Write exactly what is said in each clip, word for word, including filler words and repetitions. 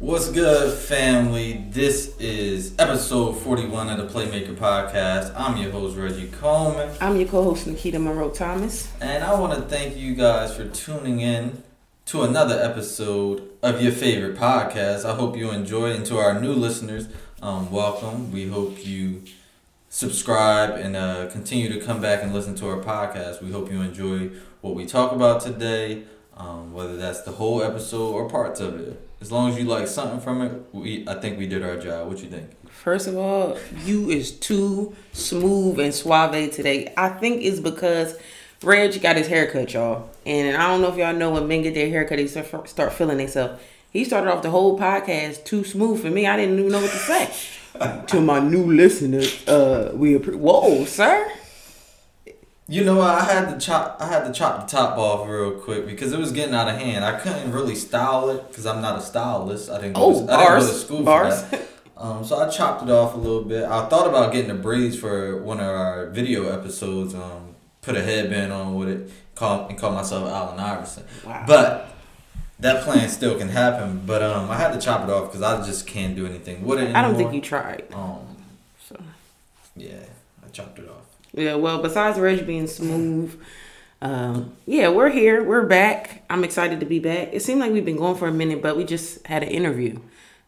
What's good, family? This is episode forty-one of the Playmaker Podcast. I'm your host, Reggie Coleman. I'm your co-host, Nikita Monroe-Thomas. And I want to thank you guys for tuning in to another episode of your favorite podcast. I hope you enjoy it. And to our new listeners, um, welcome. We hope you subscribe and uh, continue to come back and listen to our podcast. We hope you enjoy what we talk about today, um, whether that's the whole episode or parts of it. As long as you like something from it, we I think we did our job. What you think? First of all, you is too smooth and suave today. I think it's because Reg got his haircut, y'all. And I don't know if y'all know when men get their haircut, they start feeling themselves. He started off the whole podcast too smooth for me. I didn't even know what to say. To my new listeners, uh, we appre- whoa, sir. You know, I had to chop. I had to chop the top off real quick because it was getting out of hand. I couldn't really style it because I'm not a stylist. I didn't. Go oh, to, I bars, didn't go to school bars. for that. Um, so I chopped it off a little bit. I thought about getting the braids for one of our video episodes. Um, put a headband on with it, call and call myself Alan Iverson. Wow. But that plan still can happen. But um, I had to chop it off because I just can't do anything with it anymore. I don't think you tried. Um, so. Yeah, I chopped it off. Yeah, well, besides Reg being smooth, um, yeah, we're here. We're back. I'm excited to be back. It seemed like we've been going for a minute, but we just had an interview.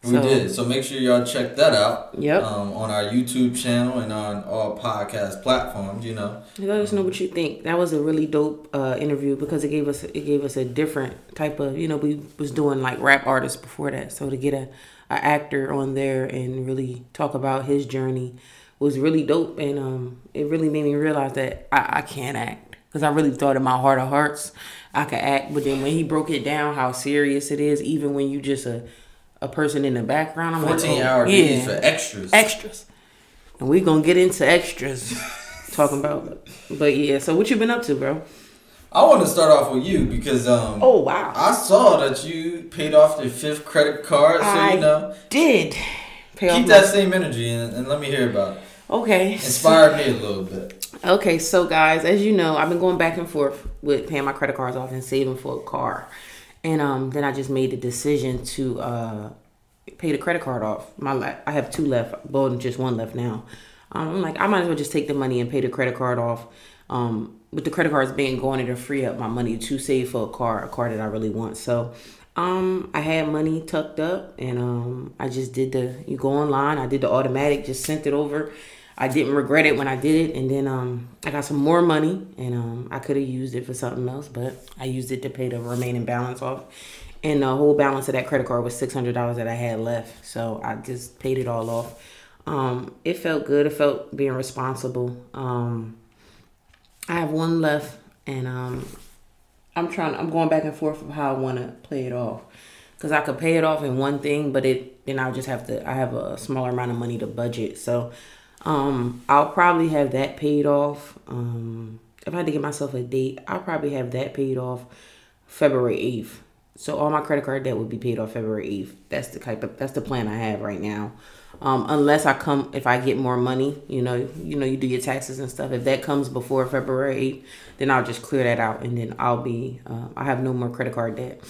We so, did. So make sure y'all check that out. Yep. Um, on our YouTube channel and on all podcast platforms, you know. Let us know what you think. That was a really dope uh, interview because it gave us it gave us a different type of, you know, we was doing like rap artists before that. So to get a, a actor on there and really talk about his journey was really dope, and um, it really made me realize that I, I can't act, because I really thought in my heart of hearts I could act, but then when he broke it down how serious it is, even when you just a a person in the background, I'm fourteen like, oh, hour yeah, for extras, extras, and we gonna get into extras talking about, but yeah. So what you been up to, bro? I want to start off with you because um, oh wow, I saw that you paid off the fifth credit card, so I you know did. Pay Keep that my- same energy and, and let me hear about it. Okay. Inspired me a little bit. Okay, so guys, as you know, I've been going back and forth with paying my credit cards off and saving for a car. And um, then I just made the decision to uh, pay the credit card off. My I have two left, but just one left now. Um, I'm like, I might as well just take the money and pay the credit card off. Um, with the credit cards being going to free up my money to save for a car, a car that I really want. So Um, I had money tucked up, and um, I just did the, you go online, I did the automatic, just sent it over. I didn't regret it when I did it. And then um, I got some more money, and um, I could have used it for something else, but I used it to pay the remaining balance off. And the whole balance of that credit card was six hundred dollars that I had left. So I just paid it all off. Um, it felt good. It felt being responsible. Um, I have one left, and um, I'm trying. I'm going back and forth of how I want to play it off, because I could pay it off in one thing, but it then I'll just have to. I have a smaller amount of money to budget, so um, I'll probably have that paid off. Um, if I had to give myself a date, I'll probably have that paid off February eighth. So all my credit card debt would be paid off February eighth. That's the type of, that's the plan I have right now. Um, unless I come, if I get more money, you know, you know, you do your taxes and stuff. If that comes before February eighth, then I'll just clear that out, and then I'll be, uh, I have no more credit card debt.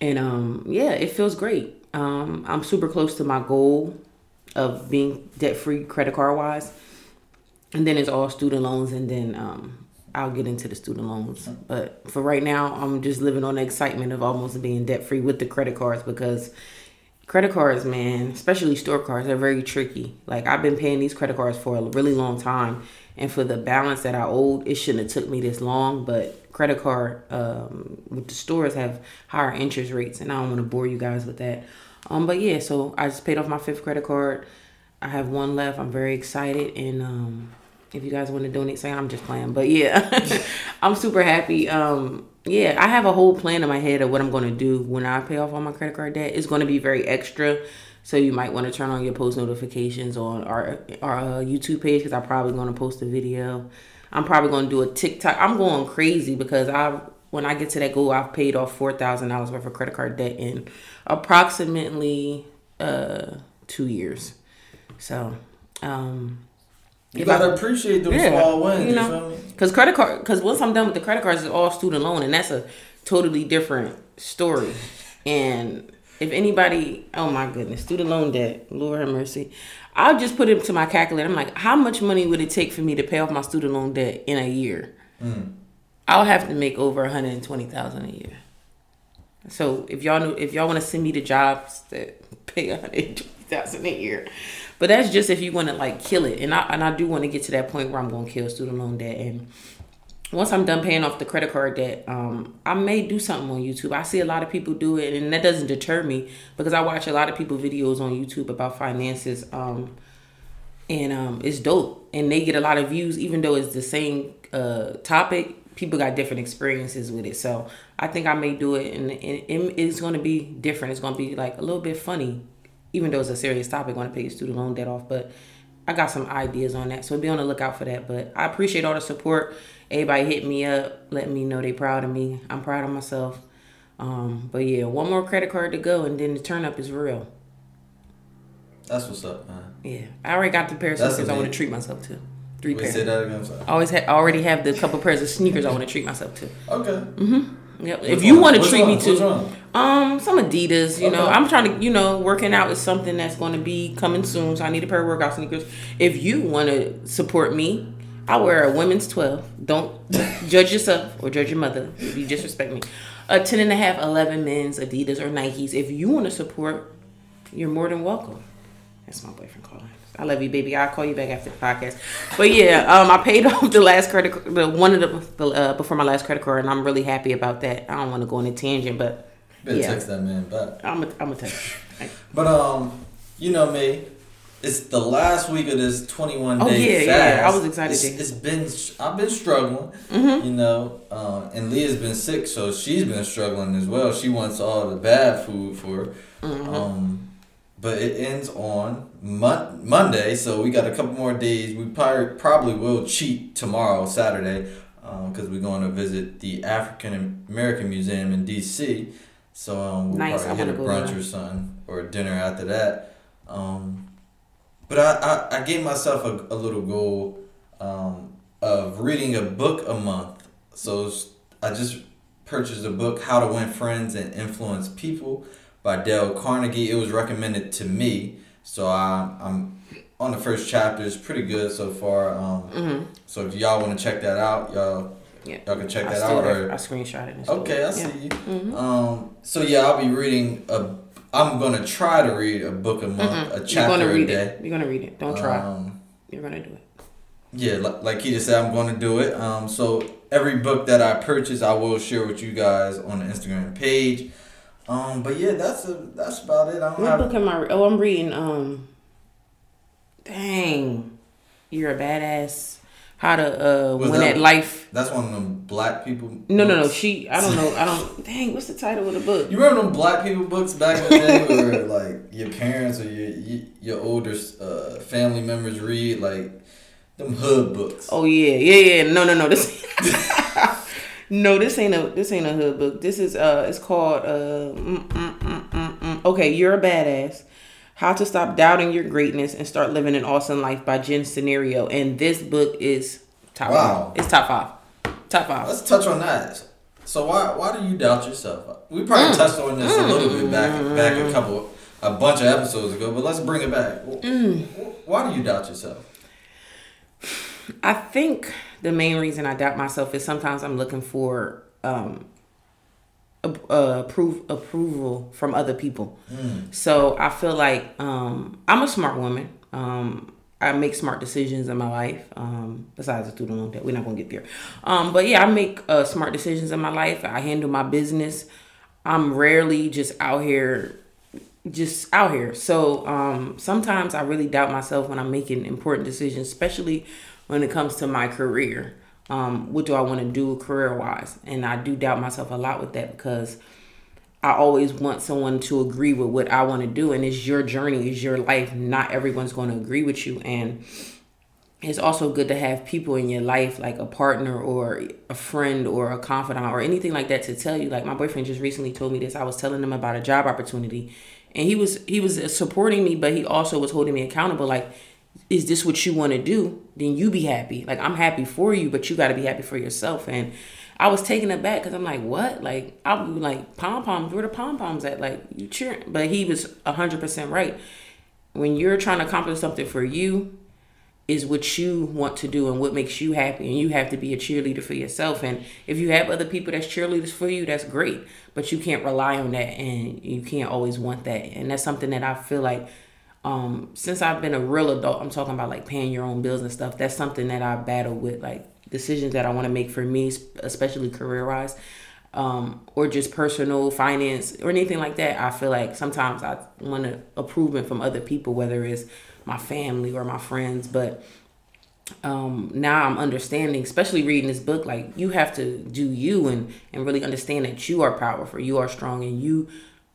And um, yeah, it feels great. Um, I'm super close to my goal of being debt free credit card wise. And then it's all student loans, and then um, I'll get into the student loans. But for right now, I'm just living on the excitement of almost being debt free with the credit cards, because credit cards, man, especially store cards, are very tricky. Like, I've been paying these credit cards for a really long time, and for the balance that I owed, it shouldn't have took me this long. But credit card um, with the stores have higher interest rates, and I don't want to bore you guys with that. Um, but yeah, so I just paid off my fifth credit card. I have one left. I'm very excited, and um, if you guys want to donate, say I'm just playing. But yeah, I'm super happy. Um, yeah, I have a whole plan in my head of what I'm going to do when I pay off all my credit card debt. It's going to be very extra, so you might want to turn on your post notifications on our, our uh, YouTube page, because I'm probably going to post a video. I'm probably going to do a TikTok. I'm going crazy, because I when I get to that goal, I've paid off four thousand dollars worth of credit card debt in approximately uh, two years. So, um... You gotta I, appreciate those yeah, small wins, you know, you feel me? Because credit card, because once I'm done with the credit cards, it's all student loan, and that's a totally different story. And if anybody, oh my goodness, student loan debt, Lord have mercy, I'll just put it to my calculator. I'm like, how much money would it take for me to pay off my student loan debt in a year? Mm. I'll have to make over one hundred twenty thousand dollars a year. So if y'all know, if y'all want to send me the jobs that pay one hundred twenty thousand dollars a year. But that's just if you want to like kill it. And I and I do want to get to that point where I'm going to kill student loan debt. And once I'm done paying off the credit card debt, um, I may do something on YouTube. I see a lot of people do it, and that doesn't deter me, because I watch a lot of people videos on YouTube about finances. Um, and um, it's dope. And they get a lot of views, even though it's the same uh, topic. People got different experiences with it. So I think I may do it. And, and it's going to be different. It's going to be like a little bit funny, even though it's a serious topic, want to pay your student loan debt off. But I got some ideas on that, so be on the lookout for that. But I appreciate all the support. Everybody hit me up, let me know they proud of me. I'm proud of myself. Um, but yeah, one more credit card to go, and then the turn up is real. That's what's up, man. Yeah, I already got the pair of That's sneakers I want to treat myself to. Three Wait, pairs. Say that again. I always ha- already have the couple pairs of sneakers I want to treat myself to. Okay. Mhm. Yep. What's if you want to treat on? me to, um, some Adidas, you okay. know, I'm trying to, you know, working out is something that's going to be coming soon. So I need a pair of workout sneakers. If you want to support me, I wear a women's twelve. Don't judge yourself or judge your mother if you disrespect me. A ten and a half, eleven men's Adidas or Nikes. If you want to support, you're more than welcome. That's my boyfriend calling. I love you, baby. I'll call you back after the podcast. But yeah, um, I paid off the last credit card, the one of the uh, before my last credit card, and I'm really happy about that. I don't want to go on a tangent, but better yeah. text that man back. I'm a, I'm a text. But um, you know me, it's the last week of this twenty-one oh, day yeah, fast. Yeah, I was excited. It's, it's been I've been struggling, mm-hmm. you know, um, and Leah's been sick, so she's been struggling as well. She wants all the bad food for her. Mm-hmm. Um, but it ends on Mon- Monday, so we got a couple more days. We probably, probably will cheat tomorrow, Saturday, because um, we're going to visit the African American Museum in D C So um, we'll nice. probably hit a brunch there. or something, or dinner after that. Um, but I, I, I gave myself a, a little goal um, of reading a book a month. So I just purchased a book, How to Win Friends and Influence People, by Dale Carnegie. It was recommended to me, so I, I'm on the first chapter. It's pretty good so far. Um, mm-hmm. So if y'all want to check that out, y'all yeah. y'all can check I that out. Or, I screenshot it. Okay, I see yeah. you. Mm-hmm. Um, so yeah, I'll be reading a. I'm gonna try to read a book a month, mm-hmm. a chapter a day. It. You're gonna read it. Don't try. Um, You're gonna do it. Yeah, like, like Keita said, I'm gonna do it. Um, so every book that I purchase, I will share with you guys on the Instagram page. Um, but yeah, that's a, that's about it. I don't what have... book am I? Re- oh, I'm reading. Um, dang, You're a Badass. How to uh, win that, at life. That's one of them black people. No, books. no, no. She. I don't know. I don't. Dang, what's the title of the book? You remember them black people books back in the day, where like your parents or your your older uh, family members read like them hood books. Oh yeah, yeah, yeah. No, no, no. This. No, this ain't a this ain't a hood book. This is uh, it's called uh, mm, mm, mm, mm, mm. Okay, You're a Badass: How to Stop Doubting Your Greatness and Start Living an Awesome Life by Jen Sincero. And this book is top wow. five. It's top five. Top five. Let's touch on that. So why why do you doubt yourself? We probably mm. touched on this mm. a little bit back back a couple a bunch of episodes ago, but let's bring it back. Mm. Why do you doubt yourself? I think the main reason I doubt myself is sometimes I'm looking for um, a, a approve, approval from other people. Mm. So I feel like um, I'm a smart woman. Um, I make smart decisions in my life. Um, besides the through the long day, we're not going to get there. Um, but yeah, I make uh, smart decisions in my life. I handle my business. I'm rarely just out here, just out here. So um, sometimes I really doubt myself when I'm making important decisions, especially when it comes to my career. Um, what do I want to do career-wise? And I do doubt myself a lot with that because I always want someone to agree with what I want to do. And it's your journey, it's your life. Not everyone's going to agree with you. And it's also good to have people in your life, like a partner or a friend or a confidant or anything like that to tell you. Like my boyfriend just recently told me this. I was telling him about a job opportunity and he was he was supporting me, but he also was holding me accountable. Like, is this what you want to do? Then you be happy. Like, I'm happy for you, but you got to be happy for yourself. And I was taken aback because I'm like, what? Like, I was like, pom-poms, where the pom-poms at? Like, you cheering. But he was one hundred percent right. When you're trying to accomplish something for you, is what you want to do and what makes you happy. And you have to be a cheerleader for yourself. And if you have other people that's cheerleaders for you, that's great. But you can't rely on that and you can't always want that. And that's something that I feel like Um, since I've been a real adult, I'm talking about like paying your own bills and stuff. That's something that I battle with, like decisions that I want to make for me, especially career-wise, um, or just personal finance or anything like that. I feel like sometimes I want to approval from other people, whether it's my family or my friends. But um, now I'm understanding, especially reading this book, like you have to do you and, and really understand that you are powerful, you are strong, and you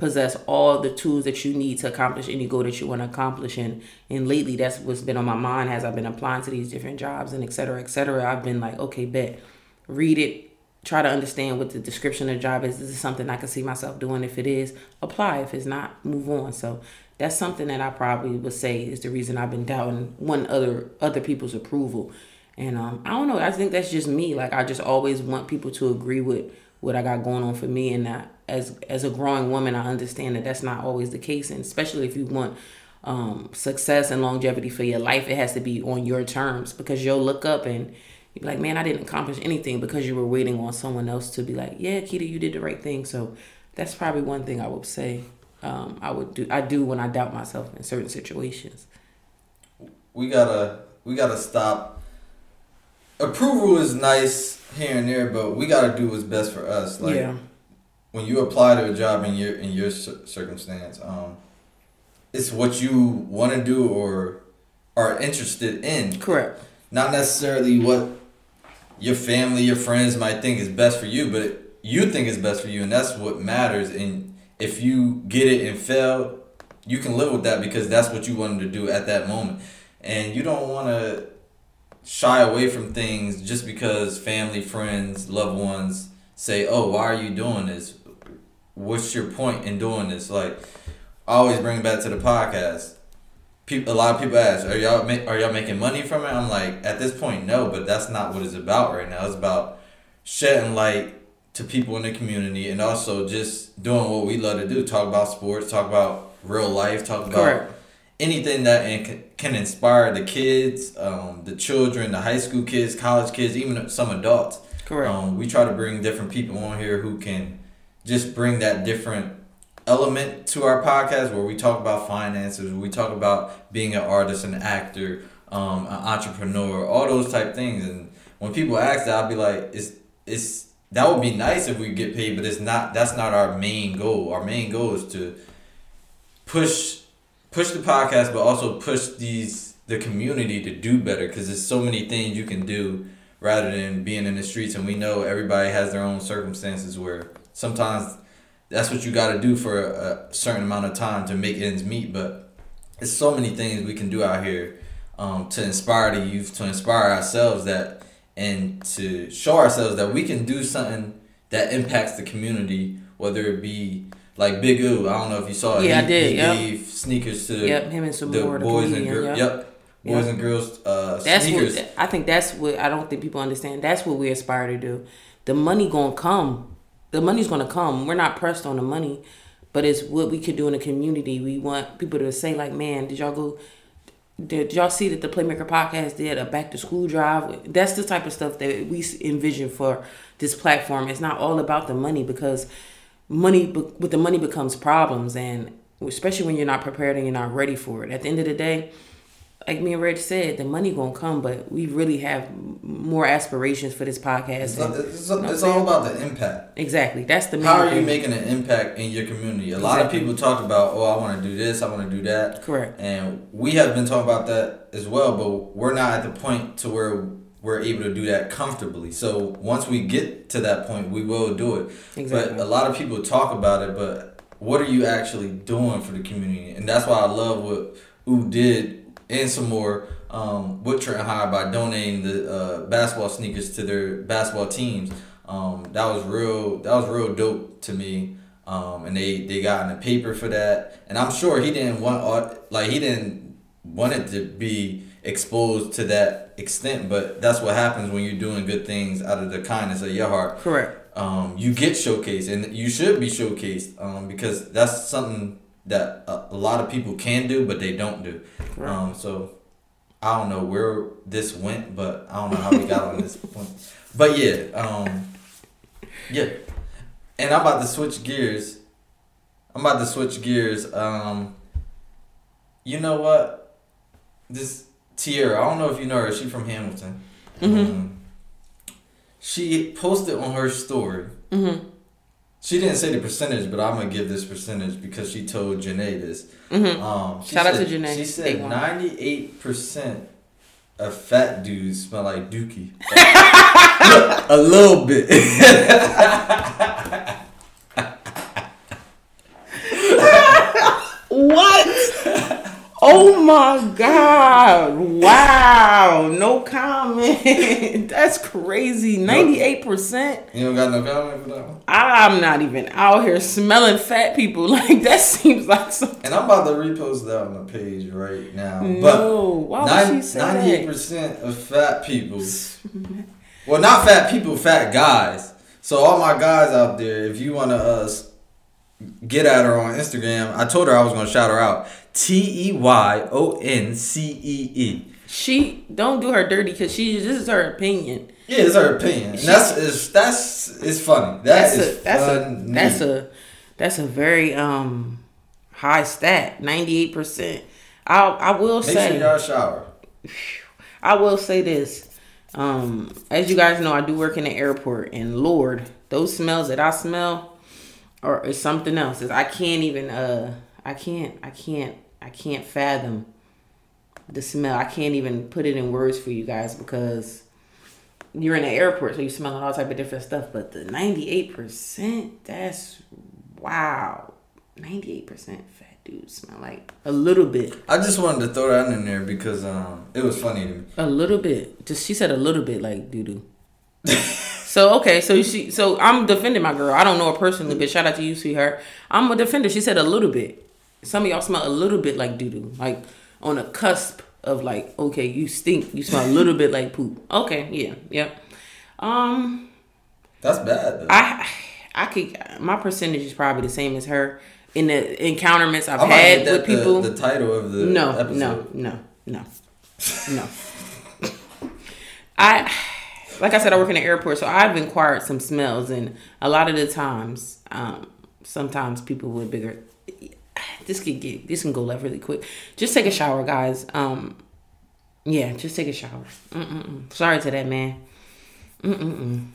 possess all the tools that you need to accomplish any goal that you want to accomplish. And, and lately, that's what's been on my mind as I've been applying to these different jobs and et cetera, et cetera. I've been like, okay, bet. Read it. Try to understand what the description of the job is. This is something I can see myself doing. If it is, apply. If it's not, move on. So that's something that I probably would say is the reason I've been doubting one other other people's approval. And um, I don't know. I think that's just me. Like, I just always want people to agree with what I got going on for me. And that as as a growing woman, I understand that that's not always the case. And especially if you want um, success and longevity for your life, it has to be on your terms, because you'll look up and you'll be like, man, I didn't accomplish anything because you were waiting on someone else to be like, yeah, Kita, you did the right thing. So that's probably one thing I would say um, I would do. I do when I doubt myself in certain situations. We gotta we gotta stop. Approval is nice here and there, but we got to do what's best for us. Like, yeah. When you apply to a job in your in your circumstance, um, it's what you want to do or are interested in. Correct. Not necessarily what your family, your friends might think is best for you, but you think is best for you, and that's what matters. And if you get it and fail, you can live with that because that's what you wanted to do at that moment. And you don't want to shy away from things just because family, friends, loved ones say, oh, why are you doing this? What's your point in doing this? Like, I always bring it back to the podcast. People, a lot of people ask, are y'all ma- are y'all making money from it? I'm like, at this point, no, but that's not what it's about right now. It's about shedding light to people in the community and also just doing what we love to do. Talk about sports, talk about real life, talk about Correct. anything that can inspire the kids, um, the children, the high school kids, college kids, even some adults. Correct. Um, we try to bring different people on here who can just bring that different element to our podcast where we talk about finances, we talk about being an artist, an actor, um, an entrepreneur, all those type things. And when people ask that, I'll be like, it's it's that would be nice if we get paid, but it's not. That's not our main goal. Our main goal is to push... Push the podcast, but also push these the community to do better, because there's so many things you can do rather than being in the streets. And we know everybody has their own circumstances where sometimes that's what you got to do for a certain amount of time to make ends meet. But there's so many things we can do out here um, to inspire the youth, to inspire ourselves, that and to show ourselves that we can do something that impacts the community, whether it be like Big Ooh. I don't know if you saw it. Yeah, he, I did. He yep. gave sneakers to yep, him and some the more boys and girls. Yep. yep. Boys yep. and girls uh, that's sneakers. What, I think that's what I don't think people understand. That's what we aspire to do. The money gonna come. The money's gonna come. We're not pressed on the money, but it's what we could do in the community. We want people to say like, man, did y'all go... Did y'all see that the Playmaker Podcast did a back-to-school drive? That's the type of stuff that we envision for this platform. It's not all about the money, because money with the money becomes problems, and especially when you're not prepared and you're not ready for it. At the end of the day, like me and Reg said, the money gonna come, but we really have more aspirations for this podcast. It's, and, it's, you know, it's all about the impact. Exactly. That's the main How are thing. You making an impact in your community? A lot exactly. of people talk about, oh, I want to do this, I want to do that. Correct. And we have been talking about that as well, but we're not at the point to where we're able to do that comfortably. So once we get to that point, we will do it. Exactly. But a lot of people talk about it, but what are you actually doing for the community? And that's why I love what Ooh did. And some more um, with Trent High by donating the uh, basketball sneakers to their basketball teams. Um, that was real. That was real dope to me. Um, and they they got in a paper for that. And I'm sure he didn't want like he didn't want it to be exposed to that extent. But that's what happens when you're doing good things out of the kindness of your heart. Correct. Um, you get showcased, and you should be showcased um, because that's something that a lot of people can do, but they don't do. Right. Um, so I don't know where this went, but I don't know how we got on this point. But yeah, um, yeah. And I'm about to switch gears. I'm about to switch gears. Um, you know what? This Tierra, I don't know if you know her. She's from Hamilton. Mm-hmm. Um, she posted on her story. Mm-hmm. She didn't say the percentage, but I'm going to give this percentage because she told Janae this. Mm-hmm. Um, Shout said, out to Janae. She said ninety-eight percent of fat dudes smell like dookie. A little bit. What? Oh, my God. Wow. No comment. That's crazy. ninety-eight percent. You don't got no comment for that one? I'm not even out here smelling fat people. Like, that seems like something. And I'm about to repost that on the page right now. No. But why would she say ninety-eight percent that? Of fat people. Well, not fat people, fat guys. So all my guys out there, if you want to... Uh, get at her on Instagram. I told her I was going to shout her out. T E Y O N C E E. She, don't do her dirty because she, this is her opinion. Yeah, it's her opinion. And she, that's, it's, that's, it's funny. That that's is a, that's funny. A, that's a, that's a very um high stat. ninety-eight percent. I, I will Make say. Make sure y'all shower. I will say this. Um, as you guys know, I do work in the airport, and Lord, those smells that I smell, Or, or something else. I can't even, uh, I can't, I can't, I can't fathom the smell. I can't even put it in words for you guys because you're in the airport, so you're smelling all type of different stuff. But the ninety-eight percent, that's, wow. ninety-eight percent fat dudes smell like a little bit. I just wanted to throw that in there because um, it was funny to me. A little bit. Just she said a little bit like doo-doo. So, okay, so she, so I'm defending my girl. I don't know her personally, but shout out to you, sweetheart. I'm a defender. She said a little bit. Some of y'all smell a little bit like doo-doo. Like, on a cusp of like, okay, you stink. You smell a little bit like poop. Okay, yeah, yeah. Um, That's bad, though. I, I could, my percentage is probably the same as her. In the encounterments I've I had with people. The, the title of the no, episode. No, no, no, no, no. I... Like I said, I work in the airport, so I've inquired some smells, and a lot of the times, um, sometimes people with bigger, this could get, this can go left really quick. Just take a shower, guys. Um, yeah, just take a shower. Mm-mm-mm. Sorry to that man. Mm-mm-mm.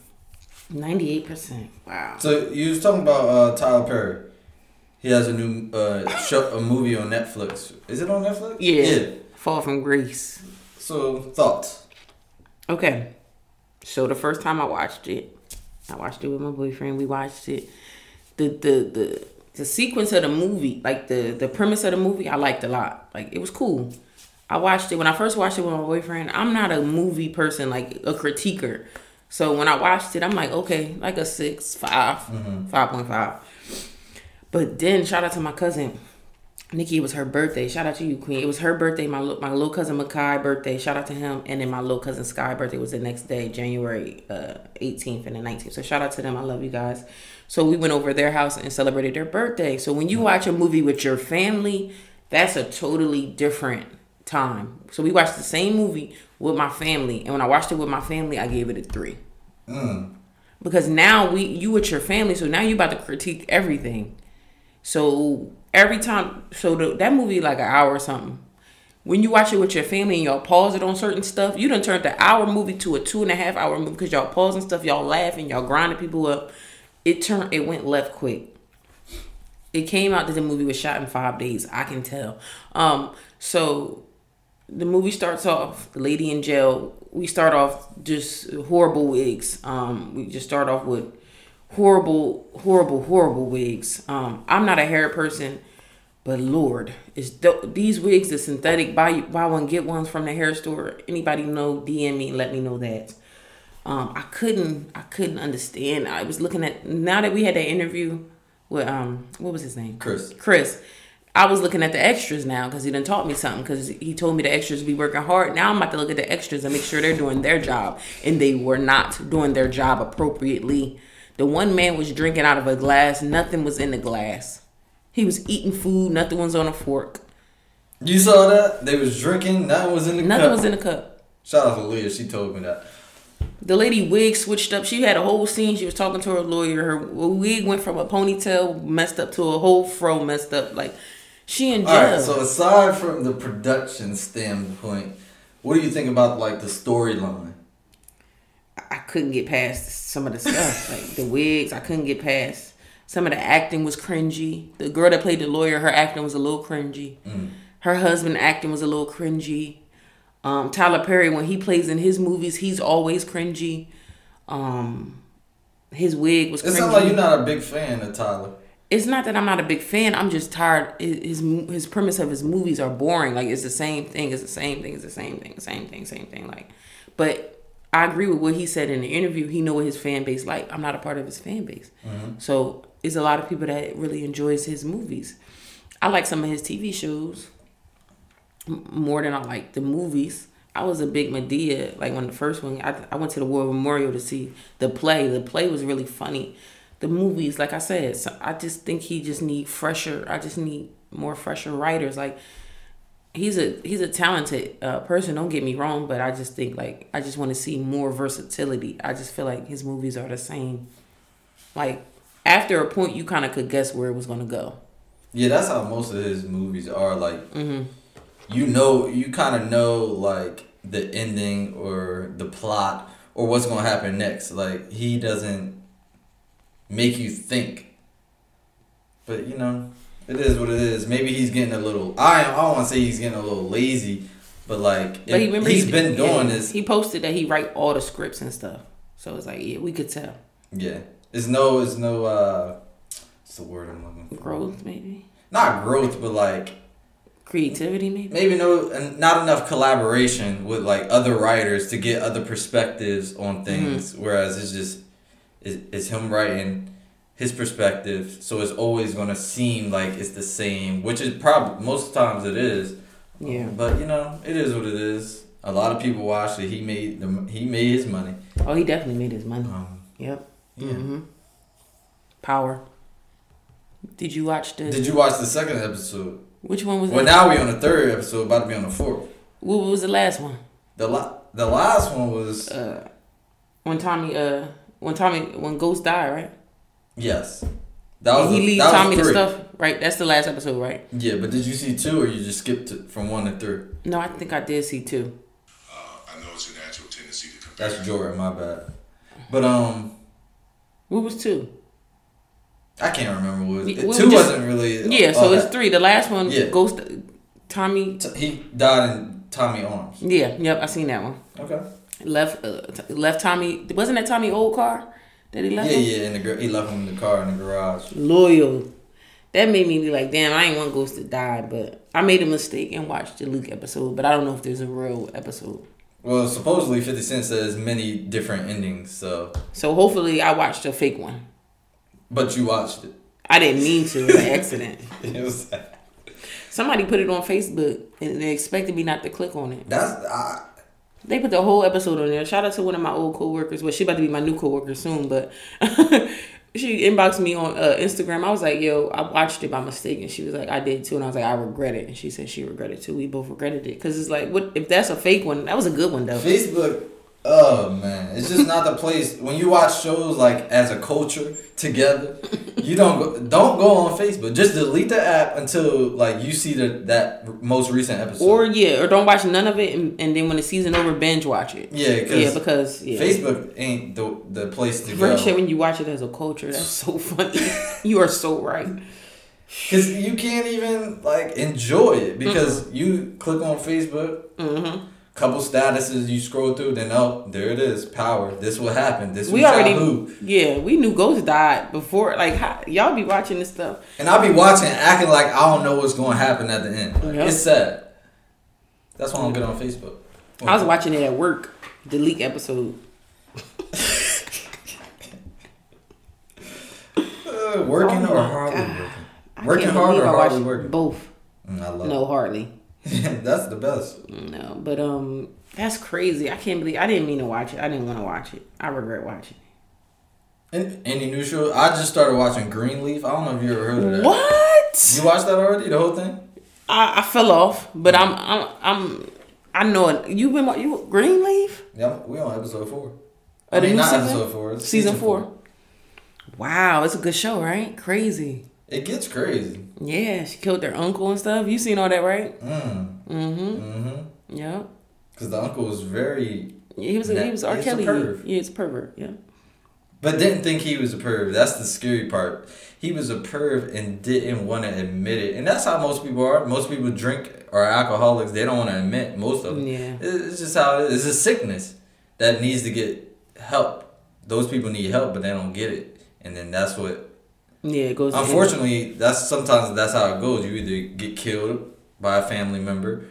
ninety-eight percent. Wow. So you was talking about uh, Tyler Perry. He has a new uh, show, a movie on Netflix. Is it on Netflix? Yeah. yeah. Fall from Grace. So thoughts. Okay. So the first time I watched it, I watched it with my boyfriend. We watched it. The the the, the sequence of the movie, like the, the premise of the movie, I liked a lot. Like, it was cool. I watched it when I first watched it with my boyfriend. I'm not a movie person, like a critiquer. So when I watched it, I'm like, okay, like a six, five, mm-hmm. five point five. But then shout out to my cousin, Nikki. It was her birthday. Shout out to you, Queen. It was her birthday. My my little cousin Makai's birthday. Shout out to him. And then my little cousin Sky's birthday was the next day, January uh, eighteenth and the nineteenth. So shout out to them. I love you guys. So we went over to their house and celebrated their birthday. So when you watch a movie with your family, that's a totally different time. So we watched the same movie with my family, and when I watched it with my family, I gave it a three. Mm. Because now we you with your family, so now you about to critique everything. So every time, so the, that movie like an hour or something. When you watch it with your family and y'all pause it on certain stuff, you done turned the hour movie to a two and a half hour movie because y'all pausing stuff, y'all laughing, y'all grinding people up. It turned, it went left quick. It came out that the movie was shot in five days. I can tell. Um, so. The movie starts off, lady in jail. We start off just horrible wigs. Um, we just start off with horrible, horrible, horrible wigs. Um, I'm not a hair person, but Lord, it's th- these wigs, the synthetic, buy, buy one, get ones from the hair store. Anybody know, D M me and let me know that. Um, I couldn't, I couldn't understand. I was looking at, now that we had that interview with, um, what was his name? Chris. Chris. I was looking at the extras now because he done taught me something because he told me the extras be working hard. Now I'm about to look at the extras and make sure they're doing their job, and they were not doing their job appropriately. The one man was drinking out of a glass. Nothing was in the glass. He was eating food. Nothing was on a fork. You saw that? They was drinking. Nothing was in the nothing cup. Nothing was in the cup. Shout out to Leah. She told me that. The lady wig switched up. She had a whole scene. She was talking to her lawyer. Her wig went from a ponytail messed up to a whole fro messed up. Like... She and Jeff. All right, so aside from the production standpoint, what do you think about, like, the storyline? I couldn't get past some of the stuff. Like, the wigs, I couldn't get past. Some of the acting was cringy. The girl that played the lawyer, her acting was a little cringy. Mm. Her husband acting was a little cringy. Um, Tyler Perry, when he plays in his movies, he's always cringy. Um, his wig was cringy. It sounds like you're not a big fan of Tyler. It's not that I'm not a big fan. I'm just tired. His his premise of his movies are boring. Like, it's the same thing. It's the same thing. It's the same thing. Same thing. Same thing. Like, but I agree with what he said in the interview. He know what his fan base like. I'm not a part of his fan base. Mm-hmm. So it's a lot of people that really enjoys his movies. I like some of his T V shows more than I like the movies. I was a big Medea. Like, when the first one, I I went to the War Memorial to see the play. The play was really funny. The movies, like I said, so I just think he just need fresher. I just need more fresher writers. Like, he's a he's a talented uh, person. Don't get me wrong, but I just think, like, I just want to see more versatility. I just feel like his movies are the same. Like, after a point, you kind of could guess where it was gonna go. Yeah, that's how most of his movies are. Like, mm-hmm. you know, you kind of know, like, the ending or the plot or what's gonna happen next. Like, he doesn't make you think, but you know, it is what it is. Maybe he's getting a little, I I don't want to say he's getting a little lazy, but like, but it, he's he, been doing yeah, this. He posted that he write all the scripts and stuff, so it's like, yeah, we could tell. Yeah, it's no, it's no, uh, what's the word I'm looking for? Growth, maybe. Not growth, but like creativity, maybe. Maybe no, not enough collaboration with like other writers to get other perspectives on things. Mm-hmm. Whereas it's just. It's him writing his perspective, so it's always going to seem like it's the same, which is probably, most times it is. Yeah. But, you know, it is what it is. A lot of people watch it. He made the he made his money. Oh, he definitely made his money. Um, yep. Yeah. Mm-hmm. Power. Did you watch the... Did you watch the second episode? Which one was well, that? Well, now we on the third episode, about to be on the fourth. What was the last one? The, la- the last one was... Uh, when Tommy... uh. When Tommy, when Ghost died, right? Yes. That was. When he leaves Tommy the stuff, right? That's the last episode, right? Yeah, but did you see two, or you just skipped it from one to three? No, I think I did see two. Uh, I know it's a natural tendency to compare. That's Jordan, my bad. But um, what was two? I can't remember what it was. Two just, wasn't really. Yeah, so that. It's three. The last one, yeah. Ghost, Tommy. He died in Tommy's arms. Yeah. Yep. I seen that one. Okay. Left uh, t- left Tommy. Wasn't that Tommy's old car that he left? Yeah, him? yeah. In the gar- he left him in the car in the garage. Loyal. That made me be like, damn, I ain't want Ghost to die, but I made a mistake and watched the Luke episode, but I don't know if there's a real episode. Well, supposedly fifty Cent says many different endings, so... So hopefully I watched a fake one. But you watched it. I didn't mean to. It was an accident. It was sad. Somebody put it on Facebook, and they expected me not to click on it. That's... I... They put the whole episode on there. Shout out to one of my old coworkers. Well, she about to be my new coworker soon, but... She inboxed me on uh, Instagram. I was like, yo, I watched it by mistake. And she was like, I did too. And I was like, I regret it. And she said she regretted too. We both regretted it. Because it's like, what if that's a fake one? That was a good one, though. Facebook, oh, man. It's just not the place. When you watch shows, like, as a culture together, you don't go, don't go on Facebook. Just delete the app until, like, you see the that most recent episode. Or, yeah, or don't watch none of it. And, and then when the season over, binge watch it. Yeah, cause yeah because yeah. Facebook ain't the, the place to go. Shit, when you watch it as a culture, that's so funny. You are so right. Because you can't even, like, enjoy it. Because mm-hmm. you click on Facebook. Mm-hmm. Couple statuses you scroll through, then oh, there it is, Power. This will happen. This we already knew. Yeah, we knew Ghost died before. Like how, y'all be watching this stuff, and I'll be watching, acting like I don't know what's going to happen at the end. Like, yep. It's sad. That's why I don't get on Facebook. Well, I was watching it at work. The leak episode. uh, working oh or hardly God. working? Working hard or hardly working? Both. Mm, I love no it. hardly. That's the best. No, but um, that's crazy. I can't believe I didn't mean to watch it. I didn't want to watch it. I regret watching it. And any new show? I just started watching Greenleaf. I don't know if you ever heard of that. What? You watched that already? The whole thing? I, I fell off, but I'm I'm I'm I know it. You've been you Greenleaf? Yeah, we on episode four. I mean, not season? episode four. It's season, season four. four. Wow, it's a good show, right? Crazy. It gets crazy. Yeah, she killed their uncle and stuff. You seen all that, right? Mm. Mm-hmm. Mm-hmm. Yeah. Because the uncle was very... He was a, he was R. Kelly. Yeah, it's a pervert. Yeah. But didn't think he was a perv. That's the scary part. He was a perv and didn't want to admit it. And that's how most people are. Most people drink or alcoholics. They don't want to admit most of them. Yeah. It's just how it is. It's a sickness that needs to get help. Those people need help, but they don't get it. And then that's what... Yeah, it goes. Unfortunately, that's sometimes that's how it goes. You either get killed by a family member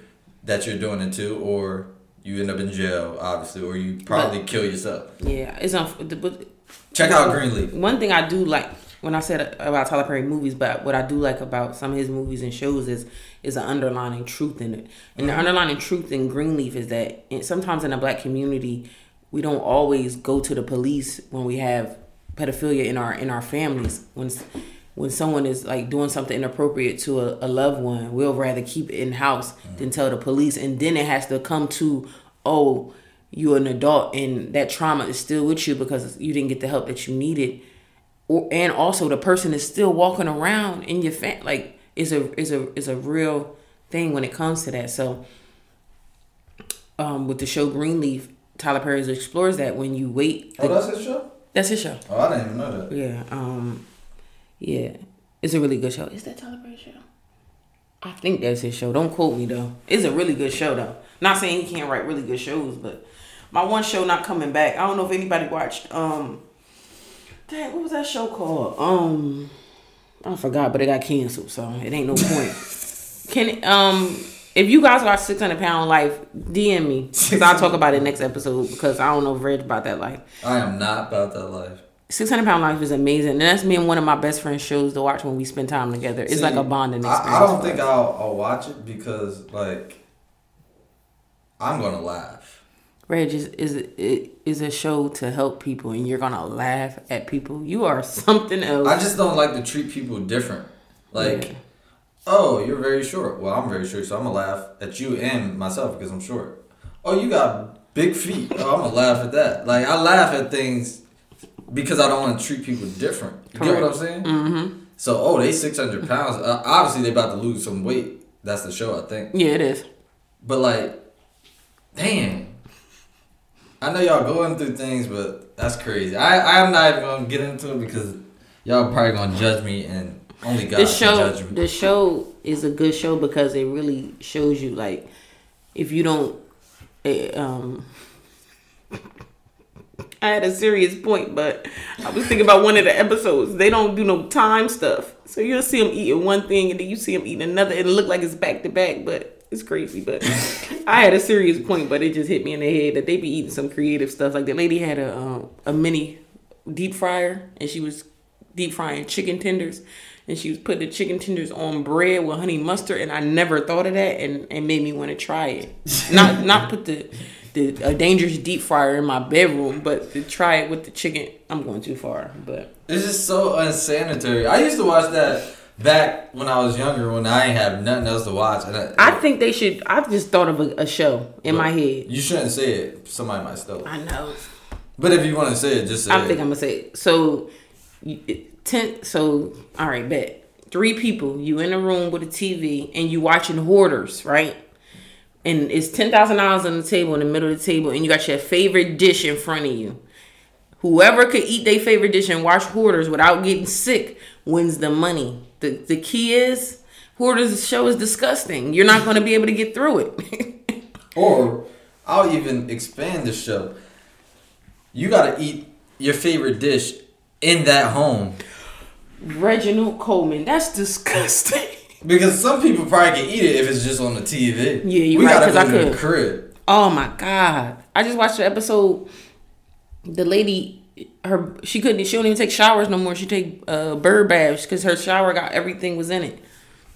that you're doing it to, or you end up in jail, obviously, or you probably but, kill yourself. Yeah, it's on. But, check out Greenleaf. One thing I do like when I said about Tyler Perry movies, but what I do like about some of his movies and shows is is an underlyning truth in it, and mm-hmm. the underlying truth in Greenleaf is that sometimes in the black community, we don't always go to the police when we have pedophilia in our in our families. When when someone is like doing something inappropriate to a, a loved one, we'll rather keep it in house mm-hmm. than tell the police, and then it has to come to, oh, you're an adult and that trauma is still with you because you didn't get the help that you needed, or and also the person is still walking around in your family. Like it's a is a is a real thing when it comes to that. So um with the show Greenleaf, Tyler Perry explores that when you wait. The, oh, that's his show. That's his show. Oh, I didn't even know that. Yeah. Um, yeah. It's a really good show. Is that Tyler Perry's show? I think that's his show. Don't quote me, though. It's a really good show, though. Not saying he can't write really good shows, but my one show not coming back. I don't know if anybody watched. Um, dang, what was that show called? Um, I forgot, but it got canceled, so it ain't no point. Can um, if you guys watch six hundred pound life, D M me. Because I'll talk about it next episode, because I don't know Reg about that life. I am not about that life. six hundred pound life is amazing. And that's me and one of my best friend's shows to watch when we spend time together. It's See, like a bonding experience. I, I don't think I'll, I'll watch it because, like, I'm going to laugh. Reg, is, is, it is a show to help people, and you're going to laugh at people. You are something else. I just don't like to treat people different. Like... Yeah. Oh, you're very short. Well, I'm very short, so I'm going to laugh at you and myself because I'm short. Oh, you got big feet. Oh, I'm going to laugh at that. Like, I laugh at things because I don't want to treat people different. You Correct. Get what I'm saying? Mm-hmm. So, oh, they six hundred pounds. Uh, obviously, they about to lose some weight. That's the show, I think. Yeah, it is. But, like, damn. I know y'all going through things, but that's crazy. I, I'm not even going to get into it because y'all probably going to judge me and... Only God this show, the show is a good show because it really shows you, like, if you don't, it, um, I had a serious point, but I was thinking about one of the episodes. They don't do no time stuff. So you'll see them eating one thing and then you see them eating another. It'll look like it's back to back, but it's crazy. But I had a serious point, but it just hit me in the head that they be eating some creative stuff. Like the lady had a um, a mini deep fryer and she was deep frying chicken tenders. And she was putting the chicken tenders on bread with honey mustard. And I never thought of that. And it made me want to try it. Not not put the... The, a dangerous deep fryer in my bedroom, but to try it with the chicken, I'm going too far. But it's just so unsanitary. I used to watch that back when I was younger, when I ain't have nothing else to watch. And I, I think they should. I've just thought of a, a show in my head. You shouldn't say it. Somebody might steal it. I know. But if you want to say it, just say I it. I think I'm gonna say it. So, ten. So all right, bet three people. You in a room with a T V and you watching Hoarders, right? And it's ten thousand dollars on the table, in the middle of the table, and you got your favorite dish in front of you. Whoever could eat their favorite dish and watch Hoarders without getting sick wins the money. The the key is, Hoarders show is disgusting. You're not going to be able to get through it. Or, I'll even expand the show. You got to eat your favorite dish in that home. Reginald Coleman, that's disgusting. Because some people probably can eat it if it's just on the T V. Yeah, you're we right. Because I could. We gotta go to the crib. Oh my god! I just watched the episode. The lady, her she couldn't. She don't even take showers no more. She take uh, bird baths because her shower got everything was in it.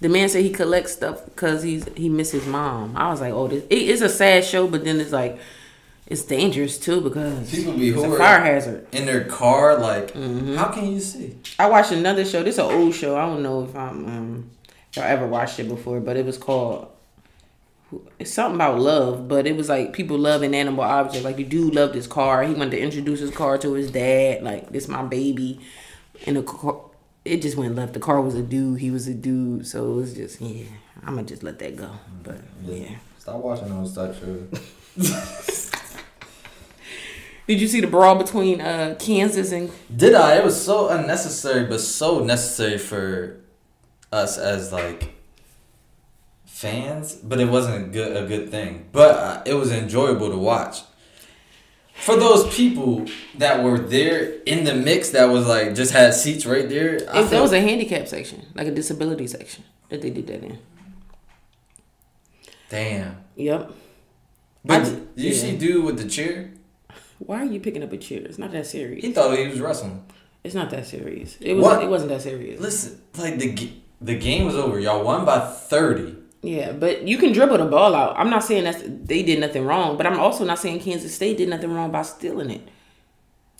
The man said he collects stuff because he's he missed his mom. I was like, oh, this it, it's a sad show, but then it's like it's dangerous too because people be it's a fire hazard in their car. Like, mm-hmm. How can you see? I watched another show. This is an old show. I don't know if I'm. Um, Y'all ever watched it before, but it was called it's something about love, but it was like people love an animal object. Like, you do love this car. He wanted to introduce his car to his dad, like, this my baby. And the car, it just went left. The car was a dude, he was a dude, so it was just yeah, I'ma just let that go. But yeah. Stop watching those type shows. Did you see the brawl between uh, Kansas and Did I? It was so unnecessary, but so necessary for us as like fans, but it wasn't a good a good thing. But uh, it was enjoyable to watch for those people that were there in the mix. That was like just had seats right there. I if there was a handicap section, like a disability section, that they did that in. Damn. Yep. But d- did you yeah. see dude with the chair? Why are you picking up a chair? It's not that serious. He thought he was wrestling. It's not that serious. It was. What? It wasn't that serious. Listen, like the. G- The game was over. Y'all won by thirty. Yeah, but you can dribble the ball out. I'm not saying that they did nothing wrong, but I'm also not saying Kansas State did nothing wrong by stealing it.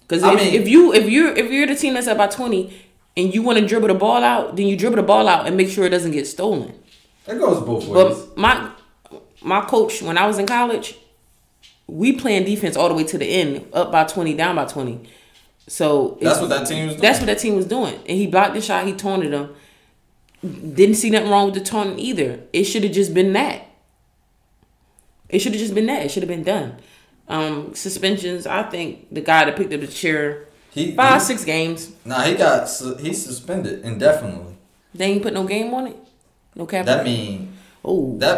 Because if, if you if you if you're the team that's up by twenty and you want to dribble the ball out, then you dribble the ball out and make sure it doesn't get stolen. That goes both ways. But my my coach, when I was in college, we playing defense all the way to the end, up by twenty, down by twenty. So that's what that team was doing. That's what that team was doing, and he blocked the shot. He taunted him. Didn't see nothing wrong with the taunting either. It should have just been that. It should have just been that. It should have been done. Um, suspensions. I think the guy that picked up the chair, he, five, he, six games. Nah, he got he's suspended indefinitely. They ain't put no game on it. No cap. That mean. Oh. That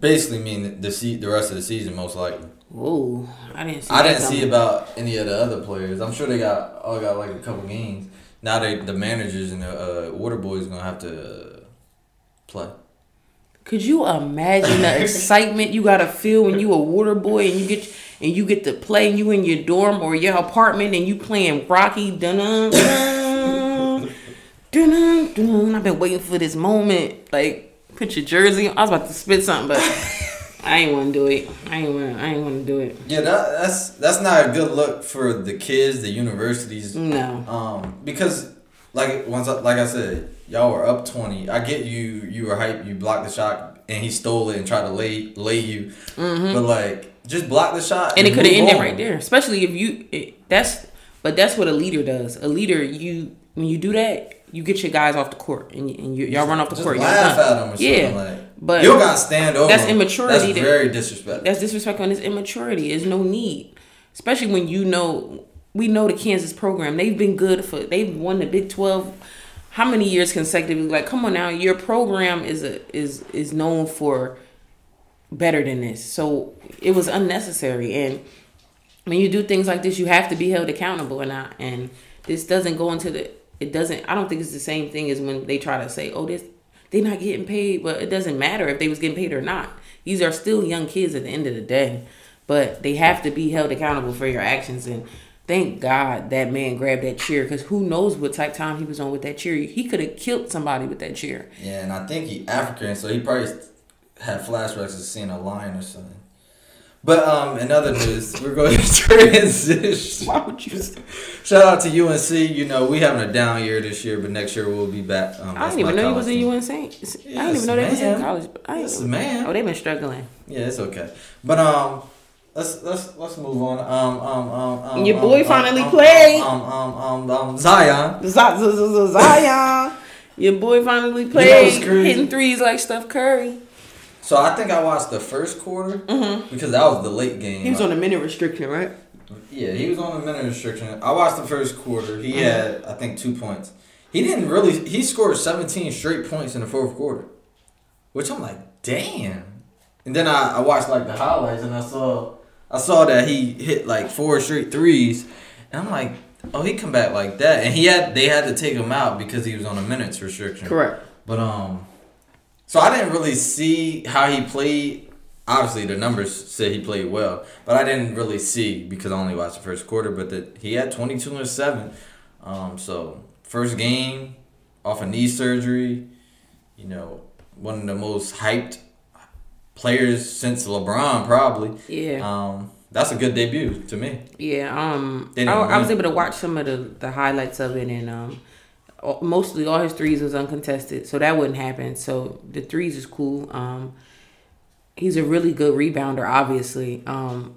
basically mean the se- the rest of the season most likely. Whoa, I didn't. see I didn't coming. see about any of the other players. I'm sure they got all got like a couple games. Now they, the managers and the uh, water boys gonna have to uh, play. Could you imagine the excitement you gotta feel when you a water boy and you get and you get to play and you in your dorm or your apartment and you playing Rocky dun dun dun dun. I've been waiting for this moment. Like, put your jersey on. I was about to spit something, but I ain't wanna do it. I ain't wanna. I ain't wanna do it. Yeah, that, that's that's not a good look for the kids, the universities. No. Um, because like once I, like I said. Y'all were up twenty. I get you. You were hyped. You blocked the shot, and he stole it and tried to lay lay you. Mm-hmm. But like, just block the shot, and, and it could have ended on. Right there. Especially if you. It, that's but that's what a leader does. A leader, you when you do that, you get your guys off the court, and, and you, y'all run off the just court. Laugh at them. Or yeah, like, but you got to stand over. That's immaturity. That's very disrespectful. That's disrespectful, and it's immaturity. There's no need, especially when you know we know the Kansas program. They've been good for. They've won the Big twelve. How many years consecutively? Like, come on now, your program is a, is is known for better than this. So it was unnecessary, and when you do things like this, you have to be held accountable or not. And this doesn't go into the, it doesn't, I don't think it's the same thing as when they try to say, oh, this, they're not getting paid, but it doesn't matter if they was getting paid or not. These are still young kids at the end of the day, but they have to be held accountable for your actions. And thank God that man grabbed that chair, because who knows what type of time he was on with that chair. He could have killed somebody with that chair. Yeah, and I think he African, so he probably had flashbacks of seeing a lion or something. But um, in other news, we're going to transition. Why would you? Shout out to U N C. You know, we having a down year this year, but next year we'll be back. Um, I didn't even know you was in U N C. Yes, I didn't even know they was in college. But I didn't yes, know. man. Oh, they've been struggling. Yeah, it's okay. But um, let's let's let's move on. Um um um. um Your boy um, finally um, played. Um um um, um, um Zion. Zion. Your boy finally played. Hitting threes like Steph Curry. So I think I watched the first quarter mm-hmm. because that was the late game. He was on a minute restriction, right? Yeah, he was on a minute restriction. I watched the first quarter. He mm-hmm. had, I think, two points. He didn't really. He scored seventeen straight points in the fourth quarter, which I'm like, damn. And then I, I watched like the highlights, and I saw I saw that he hit like four straight threes, and I'm like, oh, he come back like that. And he had they had to take him out because he was on a minutes restriction. Correct. But um. So I didn't really see how he played. Obviously, the numbers said he played well, but I didn't really see because I only watched the first quarter. But the, he had twenty-two and seven. Um, so first game off of knee surgery. You know, one of the most hyped players since LeBron, probably. Yeah. Um, that's a good debut to me. Yeah. Um, I, I was able to watch some of the, the highlights of it, and um. mostly all his threes was uncontested, so that wouldn't happen. So the threes is cool. Um, he's a really good rebounder, obviously. Um,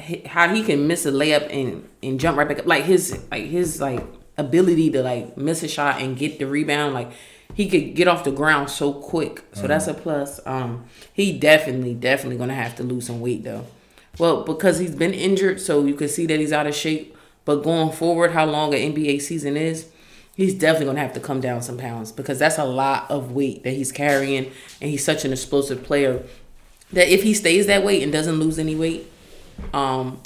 he, how he can miss a layup and, and jump right back up, like his like his like ability to like miss a shot and get the rebound, like he could get off the ground so quick. So mm-hmm. that's a plus. Um, he definitely definitely gonna have to lose some weight though. Well, because he's been injured, so you can see that he's out of shape. But going forward, how long an N B A season is? He's definitely going to have to come down some pounds because that's a lot of weight that he's carrying, and he's such an explosive player that if he stays that weight and doesn't lose any weight, um,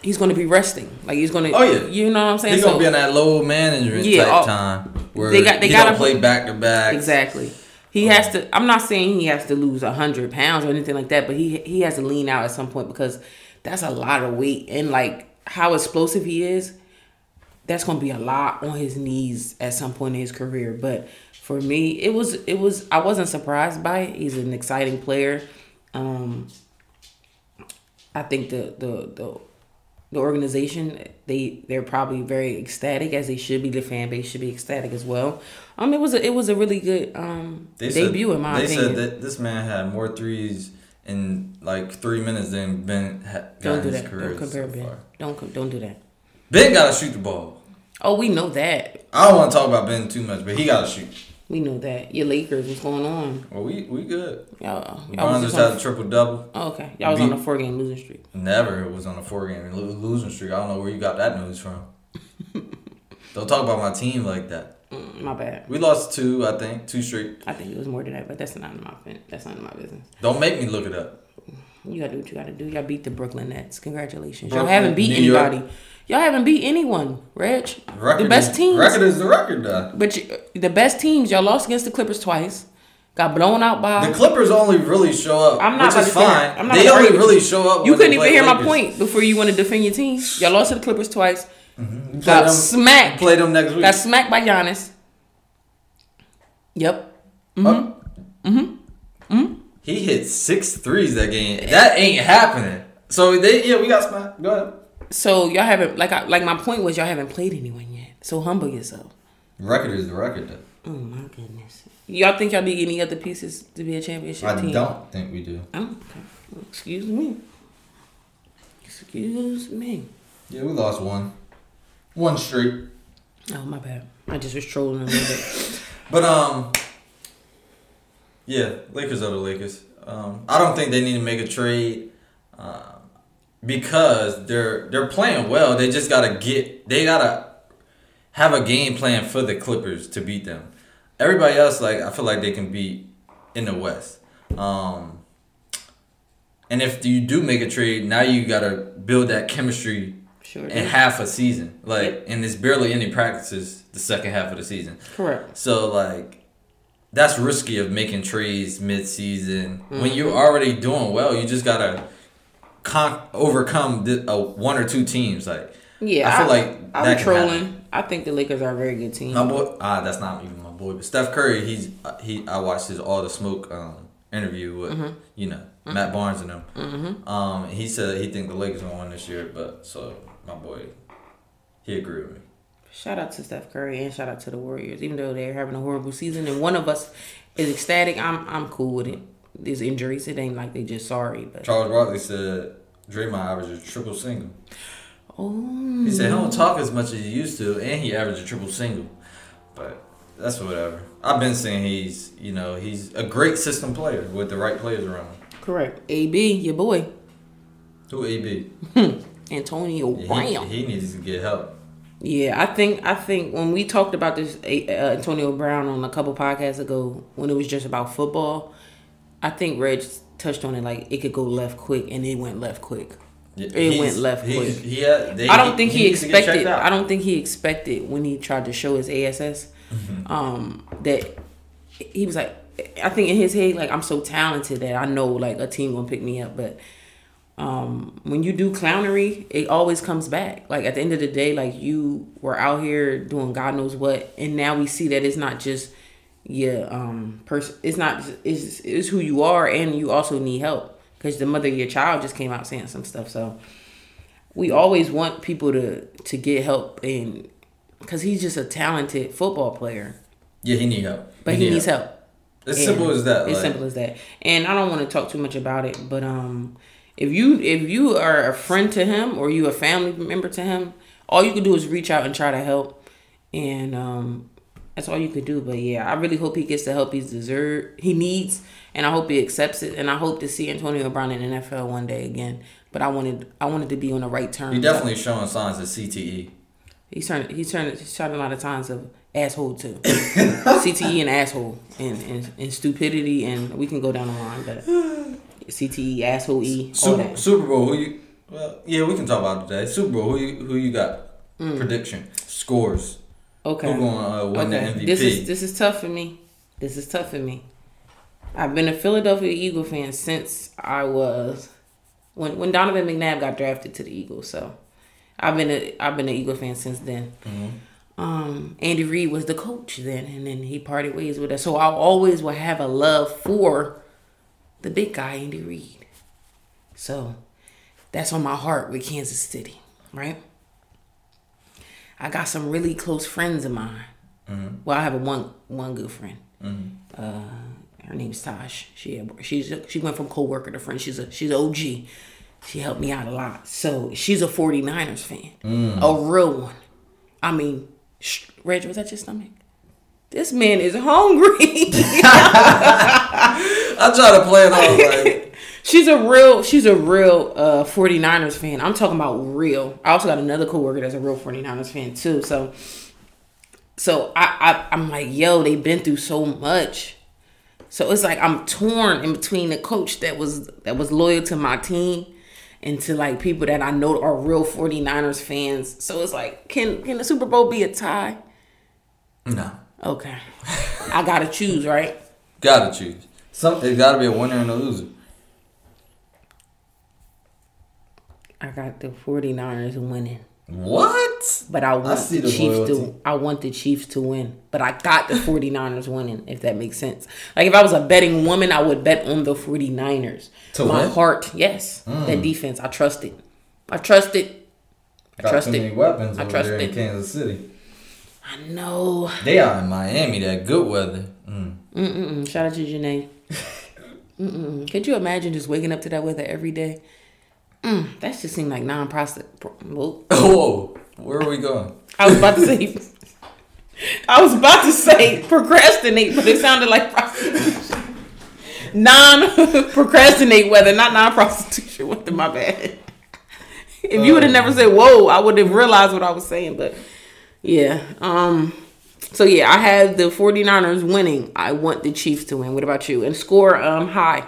he's going to be resting. Like he's going to, oh yeah, you know what I'm saying. He's so, going to be in that low management yeah, type all, time where they got they got to play back to back. Exactly. He oh. has to. I'm not saying he has to lose a hundred pounds or anything like that, but he he has to lean out at some point because that's a lot of weight, and like how explosive he is. That's gonna be a lot on his knees at some point in his career. But for me, it was it was I wasn't surprised by it. He's an exciting player. Um, I think the the the the organization they they're probably very ecstatic as they should be. The fan base should be ecstatic as well. Um, it was a, it was a really good um they debut said, in my they opinion. They said that this man had more threes in like three minutes than Ben had got in his career. Don't compare Ben. Don't don't do that. Ben gotta shoot the ball. Oh, we know that. I don't want to talk about Ben too much, but he got to shoot. We know that. Your Lakers, what's going on? Well, we we good. Y'all, y'all just had a triple-double. Oh, okay. Y'all was Beat. on a four-game losing streak. Never was on a four-game losing streak. I don't know where you got that news from. Don't talk about my team like that. Mm, my bad. We lost two, I think. Two straight. I think it was more than that, but that's not in my, that's not in my business. Don't make me look it up. You got to do what you got to do. Y'all beat the Brooklyn Nets. Congratulations. Brooklyn, y'all haven't beat New anybody. York. Y'all haven't beat anyone, Reg. Record the best is, teams. Record is the record, though. But you, the best teams, y'all lost against the Clippers twice. Got blown out by... The Clippers only really show up, I'm not which is fine. I'm not they only really show up... You couldn't even hear Lakers. My point before you want to defend your team. Y'all lost to the Clippers twice. Mm-hmm. Got play them, smacked. Play them next week. Got smacked by Giannis. Yep. Mm-hmm. Oh. Mm-hmm. Mm-hmm. He hit six threes that game. That ain't happening. So, they yeah, we got smacked. Go ahead. So y'all haven't like I, like my point was y'all haven't played anyone yet. So humble yourself. Record is the record though. Oh my goodness. Y'all think y'all need any other pieces to be a championship I team? I don't think we do. Oh, okay. Excuse me. Excuse me. Yeah, we lost one. One streak. Oh my bad. I just was trolling a little bit. But um yeah, Lakers are the Lakers. Um I don't think they need to make a trade. Uh Because they're they're playing well. They just gotta get they gotta have a game plan for the Clippers to beat them. Everybody else, like I feel like they can beat in the West. Um, And if you do make a trade, now you got to build that chemistry sure in half a season. Like, yep. And there's barely any practices the second half of the season. Correct. So, like, that's risky of making trades mid-season. Mm-hmm. When you're already doing well, you just got to con- overcome the, uh, one or two teams. Like, yeah, I feel I, like I'm that trolling. Happen. I think the Lakers are a very good team. My boy, ah, that's not even my boy. But Steph Curry, he's he. I watched his All the Smoke um, interview with mm-hmm. you know mm-hmm. Matt Barnes and them. Mm-hmm. Um, he said he think the Lakers gonna win this year, but so my boy, he agreed with me. Shout out to Steph Curry and shout out to the Warriors, even though they're having a horrible season and one of us is ecstatic. I'm I'm cool with it. These injuries, it ain't like they just sorry. But Charles Barkley said Draymond averaged a triple single. Ooh. He said he don't talk as much as he used to, and he averaged a triple single. But that's whatever. I've been saying he's, you know, he's a great system player with the right players around him. Correct. A B, your boy. Who A B? Antonio Brown. Yeah, he, he needs to get help. Yeah, I think I think when we talked about this uh, Antonio Brown on a couple podcasts ago, when it was just about football, I think Reg touched on it like it could go left quick, and it went left quick. It he's, went left quick. He, they, I don't think he, he expected. I don't think he expected when he tried to show his A S S mm-hmm. um, that he was like. I think in his head, like I'm so talented that I know like a team gonna pick me up. But um, when you do clownery, it always comes back. Like at the end of the day, like you were out here doing God knows what, and now we see that it's not just your um person. It's not. It's it's who you are, and you also need help. Because the mother of your child just came out saying some stuff. So we always want people to, to get help. And because he's just a talented football player. Yeah, he needs help. But he, he need needs help. help. As and simple as that. As like. simple as that. And I don't want to talk too much about it. But um, if you if you are a friend to him or you a family member to him, all you can do is reach out and try to help. And um, that's all you could do. But yeah, I really hope he gets the help he's deserved. He needs. And I hope he accepts it. And I hope to see Antonio Brown in the N F L one day again. But I wanted I wanted to be on the right terms. He's definitely showing signs of C T E. He's turned he's turned he's showing a lot of times of asshole too. C T E and asshole. And, and and stupidity and we can go down the line, but C T E, asshole E. Super, Super Bowl, who you well yeah, we can talk about it today. Super Bowl, who you who you got? Mm. Prediction. Scores. Okay. Who's gonna uh, win okay. the M V P? This is this is tough for me. This is tough for me. I've been a Philadelphia Eagle fan since I was when when Donovan McNabb got drafted to the Eagles. So I've been a I've been an Eagle fan since then. Mm-hmm. Um, Andy Reid was the coach then, and then he parted ways with us. So I always will have a love for the big guy, Andy Reid. So that's on my heart with Kansas City, right? I got some really close friends of mine. Mm-hmm. Well, I have a one one good friend. Mm-hmm. Uh, Her name's Tosh. She she's a, she went from coworker to friend. She's a she's an O G. She helped me out a lot. So she's a 49ers fan, mm. a real one. I mean, sh- Reg, was that your stomach? This man is hungry. I try to play it off. Like. she's a real she's a real uh, 49ers fan. I'm talking about real. I also got another coworker that's a real 49ers fan too. So so I, I I'm like, yo, they've been through so much. So it's like I'm torn in between the coach that was that was loyal to my team and to like people that I know are real 49ers fans. So it's like, can can the Super Bowl be a tie? No. Okay. I gotta choose, right? Gotta choose. Some it gotta be a winner and a loser. I got the 49ers winning. What? But I want I the, the Chiefs loyalty. to I want the Chiefs to win. But I got the 49ers winning, if that makes sense. Like if I was a betting woman, I would bet on the 49ers. To My win? heart, yes. Mm. That defense. I trust it. I trust it. I got trust too it. Many weapons I over trust there it. in Kansas City. I know. They are in Miami, that good weather. Mm. Mm-mm. Shout out to Janae. Mm-mm. Could you imagine just waking up to that weather every day? Mm, that just seemed like non-process. Whoa. Whoa. Where are we going? I was about to say. I was about to say procrastinate, but it sounded like prostitution. Non-procrastinate weather, not non-prostitution weather. My bad. If you would have never said "whoa," I would have realized what I was saying. But yeah. Um. So yeah, I had the 49ers winning. I want the Chiefs to win. What about you? And score um high,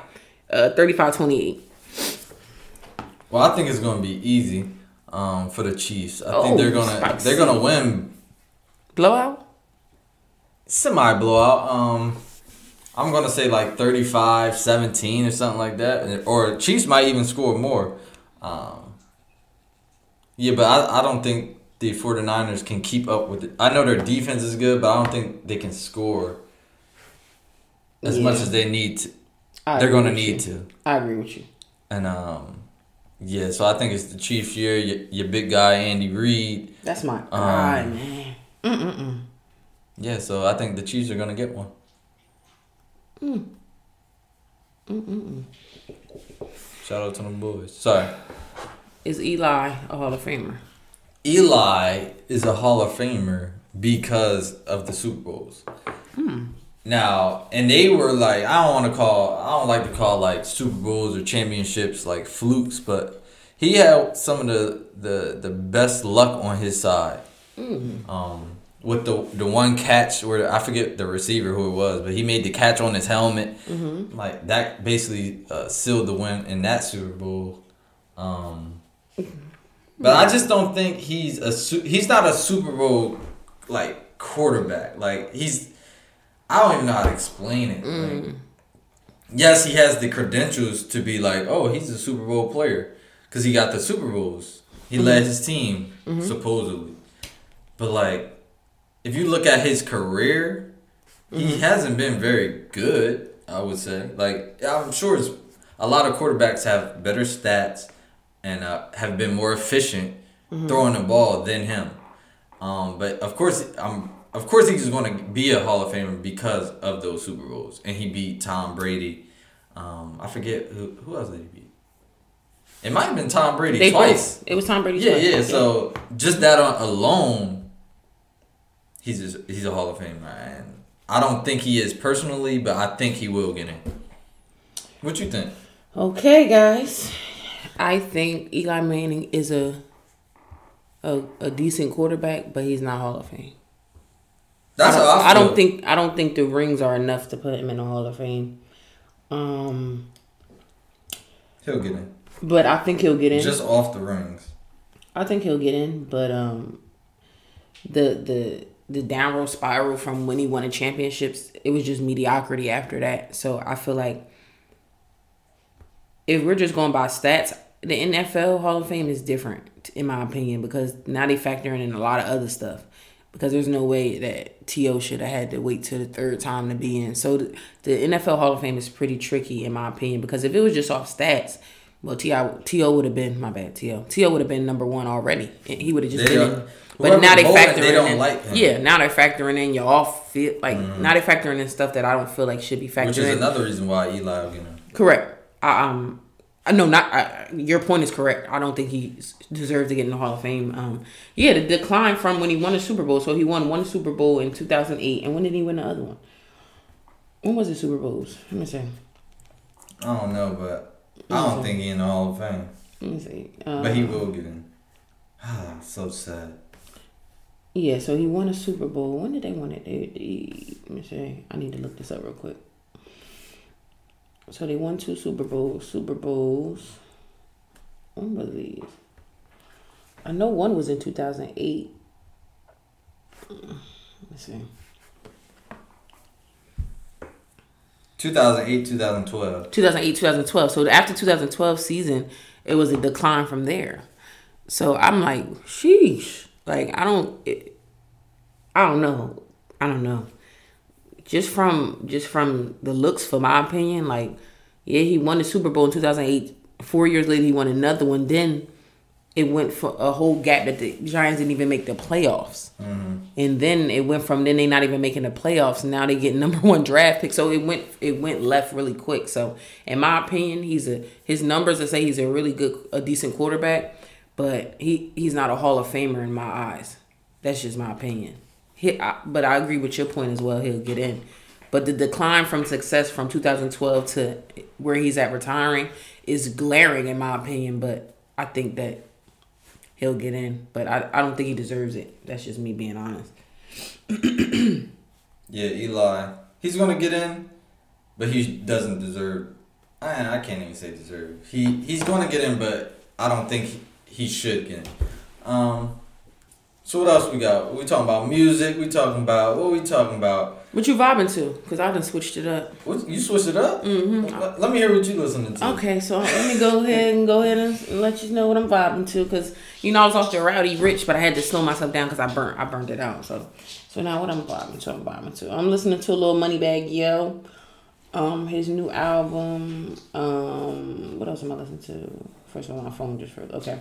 uh, thirty-five twenty-eight. Well, I think it's going to be easy um, for the Chiefs. I oh, think they're going to they're going to win. Blowout? Semi blowout. Um, I'm going to say like thirty-five seventeen or something like that. Or Chiefs might even score more. Um, yeah, but I, I don't think the 49ers can keep up with it. I know their defense is good, but I don't think they can score as yeah. much as they need to. I they're going to need you. to. I agree with you. And, um, yeah, so I think it's the Chiefs year, your, your big guy, Andy Reid. That's my um, guy, man. Mm-mm-mm. Yeah, so I think the Chiefs are going to get one. Mm. Mm-mm-mm. Shout out to them boys. Sorry. Is Eli a Hall of Famer? Eli is a Hall of Famer because of the Super Bowls. Hmm. Now, and they were like, I don't want to call, I don't like to call like Super Bowls or championships like flukes, but he had some of the the, the best luck on his side. Mm-hmm. Um, with the the one catch where I forget the receiver who it was, but he made the catch on his helmet. Mm-hmm. Like that basically uh, sealed the win in that Super Bowl. Um, but I just don't think he's a he's not a Super Bowl like quarterback. Like he's. I don't even know how to explain it. Mm. Like, yes, he has the credentials to be like, oh, he's a Super Bowl player. Because he got the Super Bowls. He mm-hmm. led his team, mm-hmm. supposedly. But, like, if you look at his career, mm-hmm. he hasn't been very good, I would say. Like, I'm sure it's, a lot of quarterbacks have better stats and uh, have been more efficient mm-hmm. throwing the ball than him. Um, but, of course, I'm... Of course, he's going to be a Hall of Famer because of those Super Bowls. And he beat Tom Brady. Um, I forget who, who else did he beat. It might have been Tom Brady they twice. Both. It was Tom Brady yeah, twice. Yeah, yeah. So just that alone, he's just, he's a Hall of Famer. And I don't think he is personally, but I think he will get in. What you think? Okay, guys. I think Eli Manning is a a, a decent quarterback, but he's not Hall of Fame. That's I don't, I don't think I don't think the rings are enough to put him in the Hall of Fame. Um, he'll get in, but I think he'll get in just off the rings. I think he'll get in, but um, the the the downward spiral from when he won the championships, it was just mediocrity after that. So I feel like if we're just going by stats, the N F L Hall of Fame is different, in my opinion, because now they factor in a lot of other stuff. Because there's no way that T O should have had to wait till the third time to be in. So the, the N F L Hall of Fame is pretty tricky, in my opinion. Because if it was just off stats, well, T O would have been, my bad, T O. T O would have been number one already. And he would have just they been in. But now they factor in. They don't in, like him. Yeah, now they're factoring in your off field. Like, mm-hmm. now they're factoring in stuff that I don't feel like should be factored in. Which is in. Another reason why Eli, you know. Correct. I, um, I know not. I, your point is correct. I don't think he deserves to get in the Hall of Fame. Um, yeah, the decline from when he won the Super Bowl. So he won one Super Bowl in two thousand eight, and when did he win the other one? When was the Super Bowls? Let me see. I don't know, but I don't think he's in the Hall of Fame. Let me see. Um, but he will get in. Ah, so sad. Yeah, so he won a Super Bowl. When did they win it? They, they, let me see. I need to look this up real quick. So they won two Super Bowls. Super Bowls. When was these? I know one was in two thousand eight. Let's see. two thousand eight, twenty twelve. two thousand eight, twenty twelve. So after twenty twelve season, it was a decline from there. So I'm like, sheesh. Like, I don't... It, I don't know. I don't know. Just from just from the looks, for my opinion, like, yeah, he won the Super Bowl in two thousand eight. Four years later, he won another one. Then it went for a whole gap that the Giants didn't even make the playoffs. Mm-hmm. And then it went from then they not even making the playoffs. Now they get number one draft pick. So it went it went left really quick. So in my opinion, he's a his numbers that say he's a really good, a decent quarterback, but he, he's not a Hall of Famer in my eyes. That's just my opinion. He, I, but I agree with your point as well. He'll get in. But the decline from success from two thousand twelve to where he's at retiring is glaring, in my opinion. But I think that he'll get in. But I, I don't think he deserves it. That's just me being honest. Yeah, Eli. He's going to get in, but he doesn't deserve. I, I can't even say deserve. He He's going to get in, but I don't think he, he should get. Um, so what else we got? We talking about music. We talking about what we talking about. What you vibing to? Because I done switched it up. What, you switched it up? Mm-hmm. Let, let me hear what you listening to. Okay, so let me go ahead and go ahead and let you know what I'm vibing to. Because, you know, I was off to Rowdy Rich, but I had to slow myself down because I burnt, I burnt it out. So so now what I'm vibing to, I'm vibing to. I'm listening to a little Moneybagg Yo. Um, his new album. Um, what else am I listening to? First of all, my phone just froze. Okay.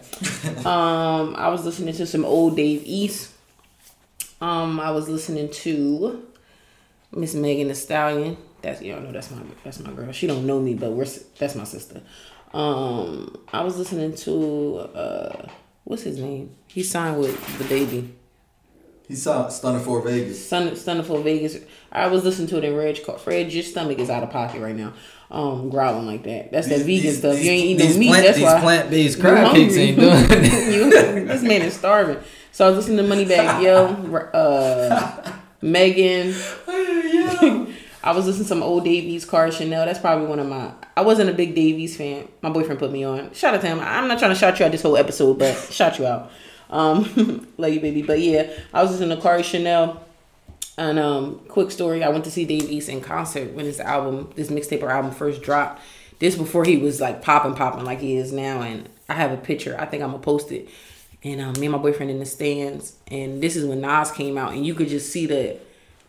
um, I was listening to some old Dave East. Um, I was listening to Miss Megan Thee Stallion. That's y'all know that's my that's my girl. She don't know me, but we're that's my sister. Um, I was listening to uh, what's his name? He signed with DaBaby. He saw Stunner for Vegas. Stunner, Stunner for Vegas. I was listening to it in Reg called Fred, your stomach is out of pocket right now. Um, growling like that. That's these, that vegan these, stuff. These, you ain't eating meat. Plant, that's these why plant-based crab cakes ain't doing it. This man is starving. So I was listening to Moneybagg Yo, uh, Megan. I was listening to some old Davies, Cara Chanel. That's probably one of my... I wasn't a big Davies fan. My boyfriend put me on. Shout out to him. I'm not trying to shout you out this whole episode, but shout you out. Um, love you, baby. But yeah, I was listening to Cara Chanel. And um, quick story, I went to see Dave East in concert when his album, this mixtape or album first dropped. This before he was like popping, popping like he is now. And I have a picture. I think I'm gonna post it. And um, me and my boyfriend in the stands. And this is when Nas came out, and you could just see the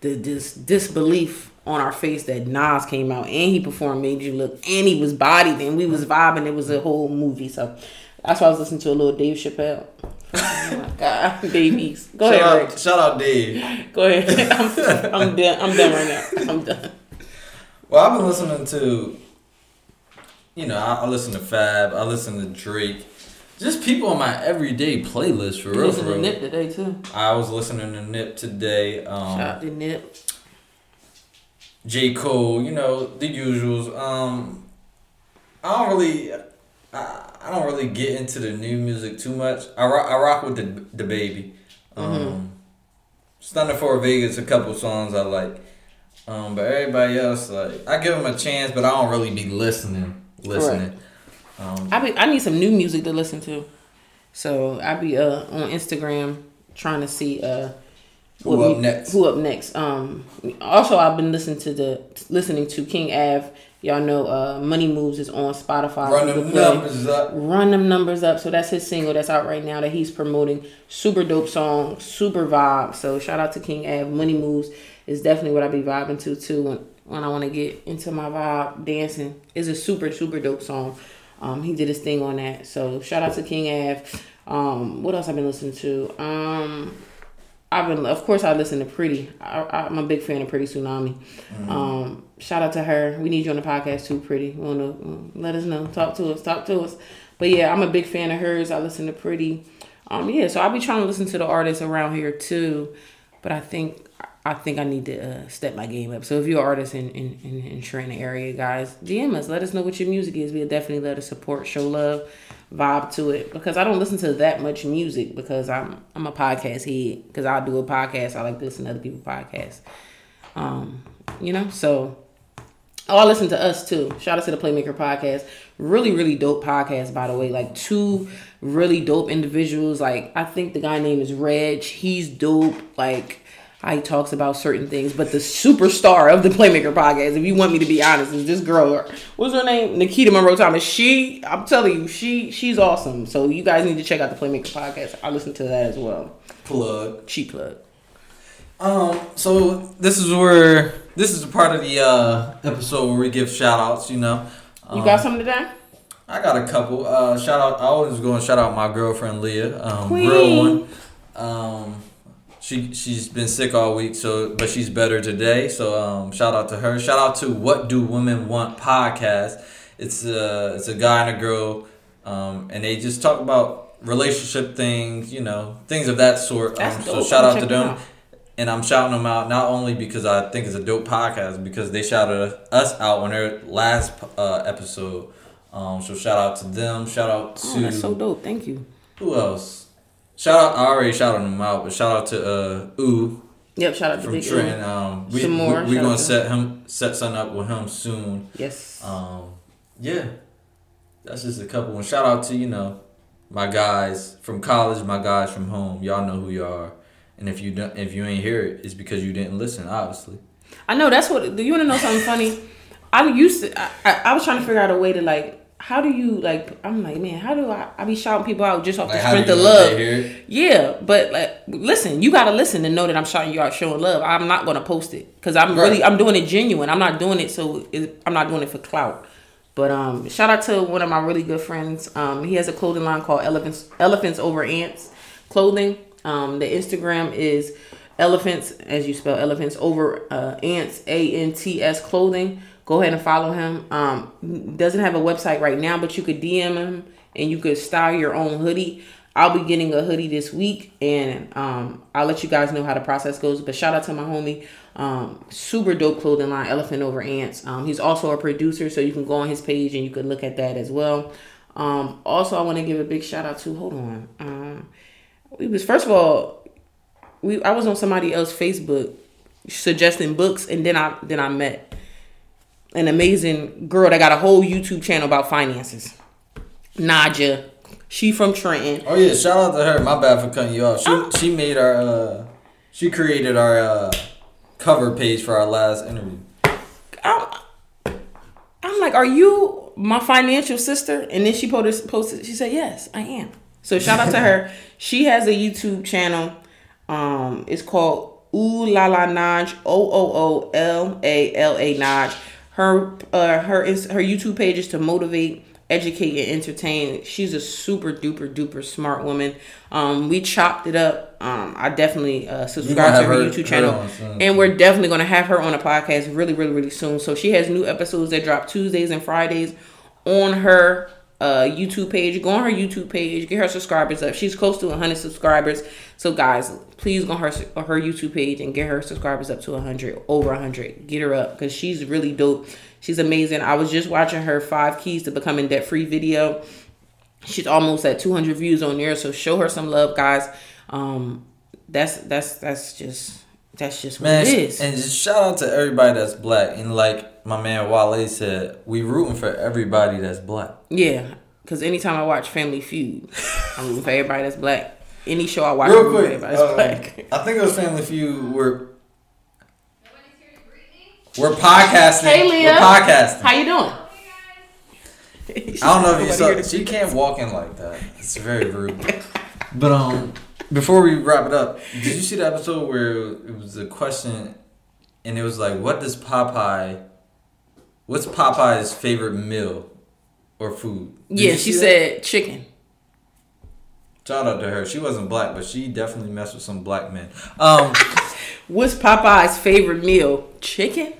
the this disbelief on our face that Nas came out and he performed Made You Look, and he was bodied, and we was vibing. It was a whole movie. So that's why I was listening to a little Dave Chappelle. Oh my God, babies. Go shout ahead. Out, shout out, Dave. Go ahead. I'm, I'm done. I'm done right now. I'm done. Well, I've been listening to, you know, I, I listen to Fab. I listen to Drake. Just people on my everyday playlist for real. Listen to Nip today too. I was listening to Nip today. Um, shout out to Nip. J. Cole, you know the usuals. Um, I don't really. I, I don't really get into the new music too much. I rock, I rock with the DaBaby. Um, mm-hmm. Stunner for Vegas, a couple songs I like. Um, but everybody else, like, I give them a chance, but I don't really be listening. Listening. Right. Um, I be I need some new music to listen to. So I be uh on Instagram trying to see uh who, who up me, next. Who up next? Um. Also, I've been listening to the listening to King Av. Y'all know uh, Money Moves is on Spotify. Run them numbers up. Run them numbers up. So that's his single that's out right now that he's promoting. Super dope song. Super vibe. So shout out to King Av. Money Moves is definitely what I be vibing to too when, when I want to get into my vibe dancing. It's a super, super dope song. Um, he did his thing on that. So shout out to King Av. Um, what else I've been listening to? Um... I've been, of course, I listen to Pretty. I, I'm a big fan of Pretty Tsunami. Mm-hmm. Um, shout out to her. We need you on the podcast too, Pretty. We want to let us know. Talk to us. Talk to us. But yeah, I'm a big fan of hers. I listen to Pretty. Um, yeah, so I'll be trying to listen to the artists around here too. But I think I think I need to uh, step my game up. So if you're an artist in in in, in Trenton area, guys, D M us. Let us know what your music is. We'll definitely let us support, show love, vibe to it, because I don't listen to that much music because I'm I'm a podcast head, because I do a podcast. I like to listen to other people's podcasts. Um, you know, so oh, I listen to us too. Shout out to the Playmaker Podcast. Really, really dope podcast, by the way. Like two really dope individuals. Like I think the guy name is Reg. He's dope. Like how he talks about certain things, but the superstar of the Playmaker Podcast, if you want me to be honest, is this girl. What's her name? Nikita Monroe-Thomas. She, I'm telling you, she she's awesome. So you guys need to check out the Playmaker Podcast. I listen to that as well. Plug. She plug. Um. So this is where this is a part of the uh, episode where we give shout outs. You know. Um, you got something today? I got a couple. Uh, shout out. I always go and shout out my girlfriend Leah. Um, Queen. Real one. Um. She she's been sick all week, so but she's better today. So um, shout out to her. Shout out to What Do Women Want podcast. It's a it's a guy and a girl, um, and they just talk about relationship things, you know, things of that sort. Um, so shout out to them, and I'm shouting them out not only because I think it's a dope podcast, because they shouted us out on their last uh, episode. Um, so shout out to them. Shout out to oh, that's so dope. Thank you. Who else? Shout out, I already shouted them out, but shout out to uh, Ooh. Yep, shout out to Big Trent. Um, we, Some more. We, we're going to set him set something up with him soon. Yes. Um, yeah. That's just a couple. And shout out to, you know, my guys from college, my guys from home, y'all know who y'all are. And if you don't, if you ain't hear it, it's because you didn't listen, obviously. I know. That's what. Do you want to know something funny? I used to. I, I, I was trying to figure out a way to like. How do you like? I'm like, man. How do I? I be shouting people out just off like the strength of love. Yeah, but like, listen, you gotta listen and know that I'm shouting you out, showing love. I'm not gonna post it because I'm right. really, I'm doing it genuine. I'm not doing it so it, I'm not doing it for clout. But um, shout out to one of my really good friends. Um, he has a clothing line called Elephants Elephants Over Ants Clothing. Um, the Instagram is Elephants, as you spell Elephants Over uh, Ants A N T S Clothing. Go ahead and follow him. Um, doesn't have a website right now, but you could D M him and you could style your own hoodie. I'll be getting a hoodie this week, and um, I'll let you guys know how the process goes. But shout out to my homie, um, super dope clothing line, Elephant Over Ants. Um, he's also a producer, so you can go on his page and you can look at that as well. Um, also, I want to give a big shout out to, hold on. Um, we was first of all, we I was on somebody else's Facebook suggesting books, and then I then I met an amazing girl that got a whole YouTube channel about finances. Naja. She from Trenton. Oh, yeah. Shout out to her. My bad for cutting you off. She oh. she made our, uh, she created our uh, cover page for our last interview. I'm, I'm like, are you my financial sister? And then she posted, posted, she said, yes, I am. So shout out to her. She has a YouTube channel. Um, It's called OOOLALANJ, O O O L A L A N J. Her uh, her her YouTube page is to motivate, educate, and entertain. She's a super duper duper smart woman. Um, we chopped it up. Um, I definitely uh, subscribe to her, her YouTube channel, her and we're definitely gonna have her on a podcast really really really soon. So she has new episodes that drop Tuesdays and Fridays on her uh, YouTube page. Go on her YouTube page, get her subscribers up. She's close to one hundred subscribers. So guys, please go on her her YouTube page and get her subscribers up to one hundred, over one hundred. Get her up because she's really dope. She's amazing. I was just watching her Five Keys to Becoming Debt-Free video. She's almost at two hundred views on there. So show her some love, guys. Um, that's that's that's just that's just what man, it is. And just shout out to everybody that's black. And like my man Wale said, we rooting for everybody that's black. Yeah, because anytime I watch Family Feud, I'm rooting for everybody that's black. Any show I watch, real quick, uh, black. I think it was Family Feud. We're Nobody's here to greet me. We're podcasting. Hey, Leah. We're podcasting. How you doing? I don't know if you saw. She can't walk in like that. It's very rude. But um, before we wrap it up, did you see the episode where it was a question, and it was like, "What does Popeye? What's Popeye's favorite meal or food?" Did yeah, she that? said chicken. Shout out to her. She wasn't black, but she definitely messed with some black men. Um, What's Popeye's favorite meal? Chicken?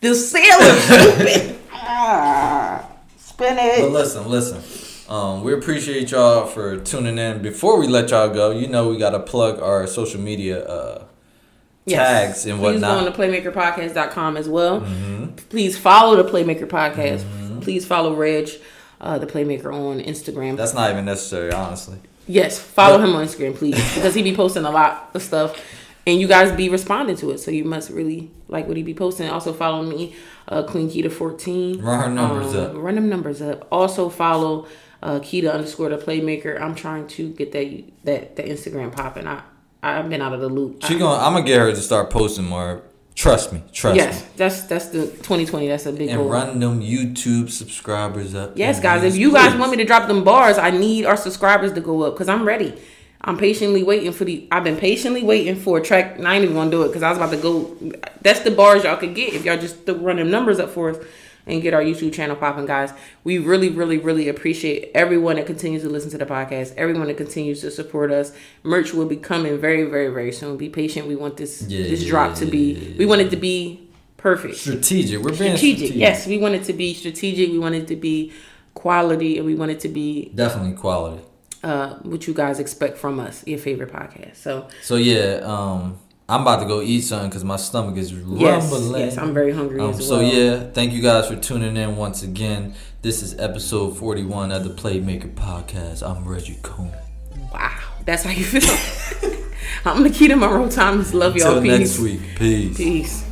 The sailor stupid. ah, spinach. But listen, listen. Um, we appreciate y'all for tuning in. Before we let y'all go, you know we got to plug our social media uh, yes. tags and Please whatnot. Please go on to playmaker podcast dot com as well. Mm-hmm. Please follow the Playmaker Podcast. Mm-hmm. Please follow Reg, uh, the Playmaker, on Instagram. That's not even necessary, honestly. Yes, follow him on Instagram, please, because he be posting a lot of stuff, and you guys be responding to it, so you must really like what he be posting. Also follow me, uh, Queen Kita fourteen. Run her numbers um, up. Run them numbers up. Also follow uh, Kita underscore the Playmaker. I'm trying to get that that the Instagram popping. I I've been out of the loop. She gonna I'm gonna get her to start posting more. Trust me, trust yes, me. Yes, that's that's the twenty twenty. That's a big and goal. And run them YouTube subscribers up. Yes, guys. If you please. guys want me to drop them bars, I need our subscribers to go up because I'm ready. I'm patiently waiting for the. I've been patiently waiting for a track. I ain't even gonna do it because I was about to go. That's the bars y'all could get if y'all just run them numbers up for us and get our YouTube channel popping, guys. We really, really, really appreciate everyone that continues to listen to the podcast. Everyone that continues to support us. Merch will be coming very, very, very soon. Be patient. We want this yeah, this yeah, drop yeah, to be. Yeah, yeah, we want it to be perfect. Strategic. We're being strategic. strategic. Yes, we want it to be strategic. We want it to be quality, and we want it to be definitely quality. Uh, what you guys expect from us, your favorite podcast. So. So yeah. Um. I'm about to go eat something because my stomach is rumbling. Yes, yes, I'm very hungry um, as well. So yeah, thank you guys for tuning in once again. This is episode forty-one of the Playmaker Podcast. I'm Reggie Coleman. Wow, that's how you feel. I'm Nikita Monroe-Thomas. Love y'all. Until peace. Next week. Peace. Peace.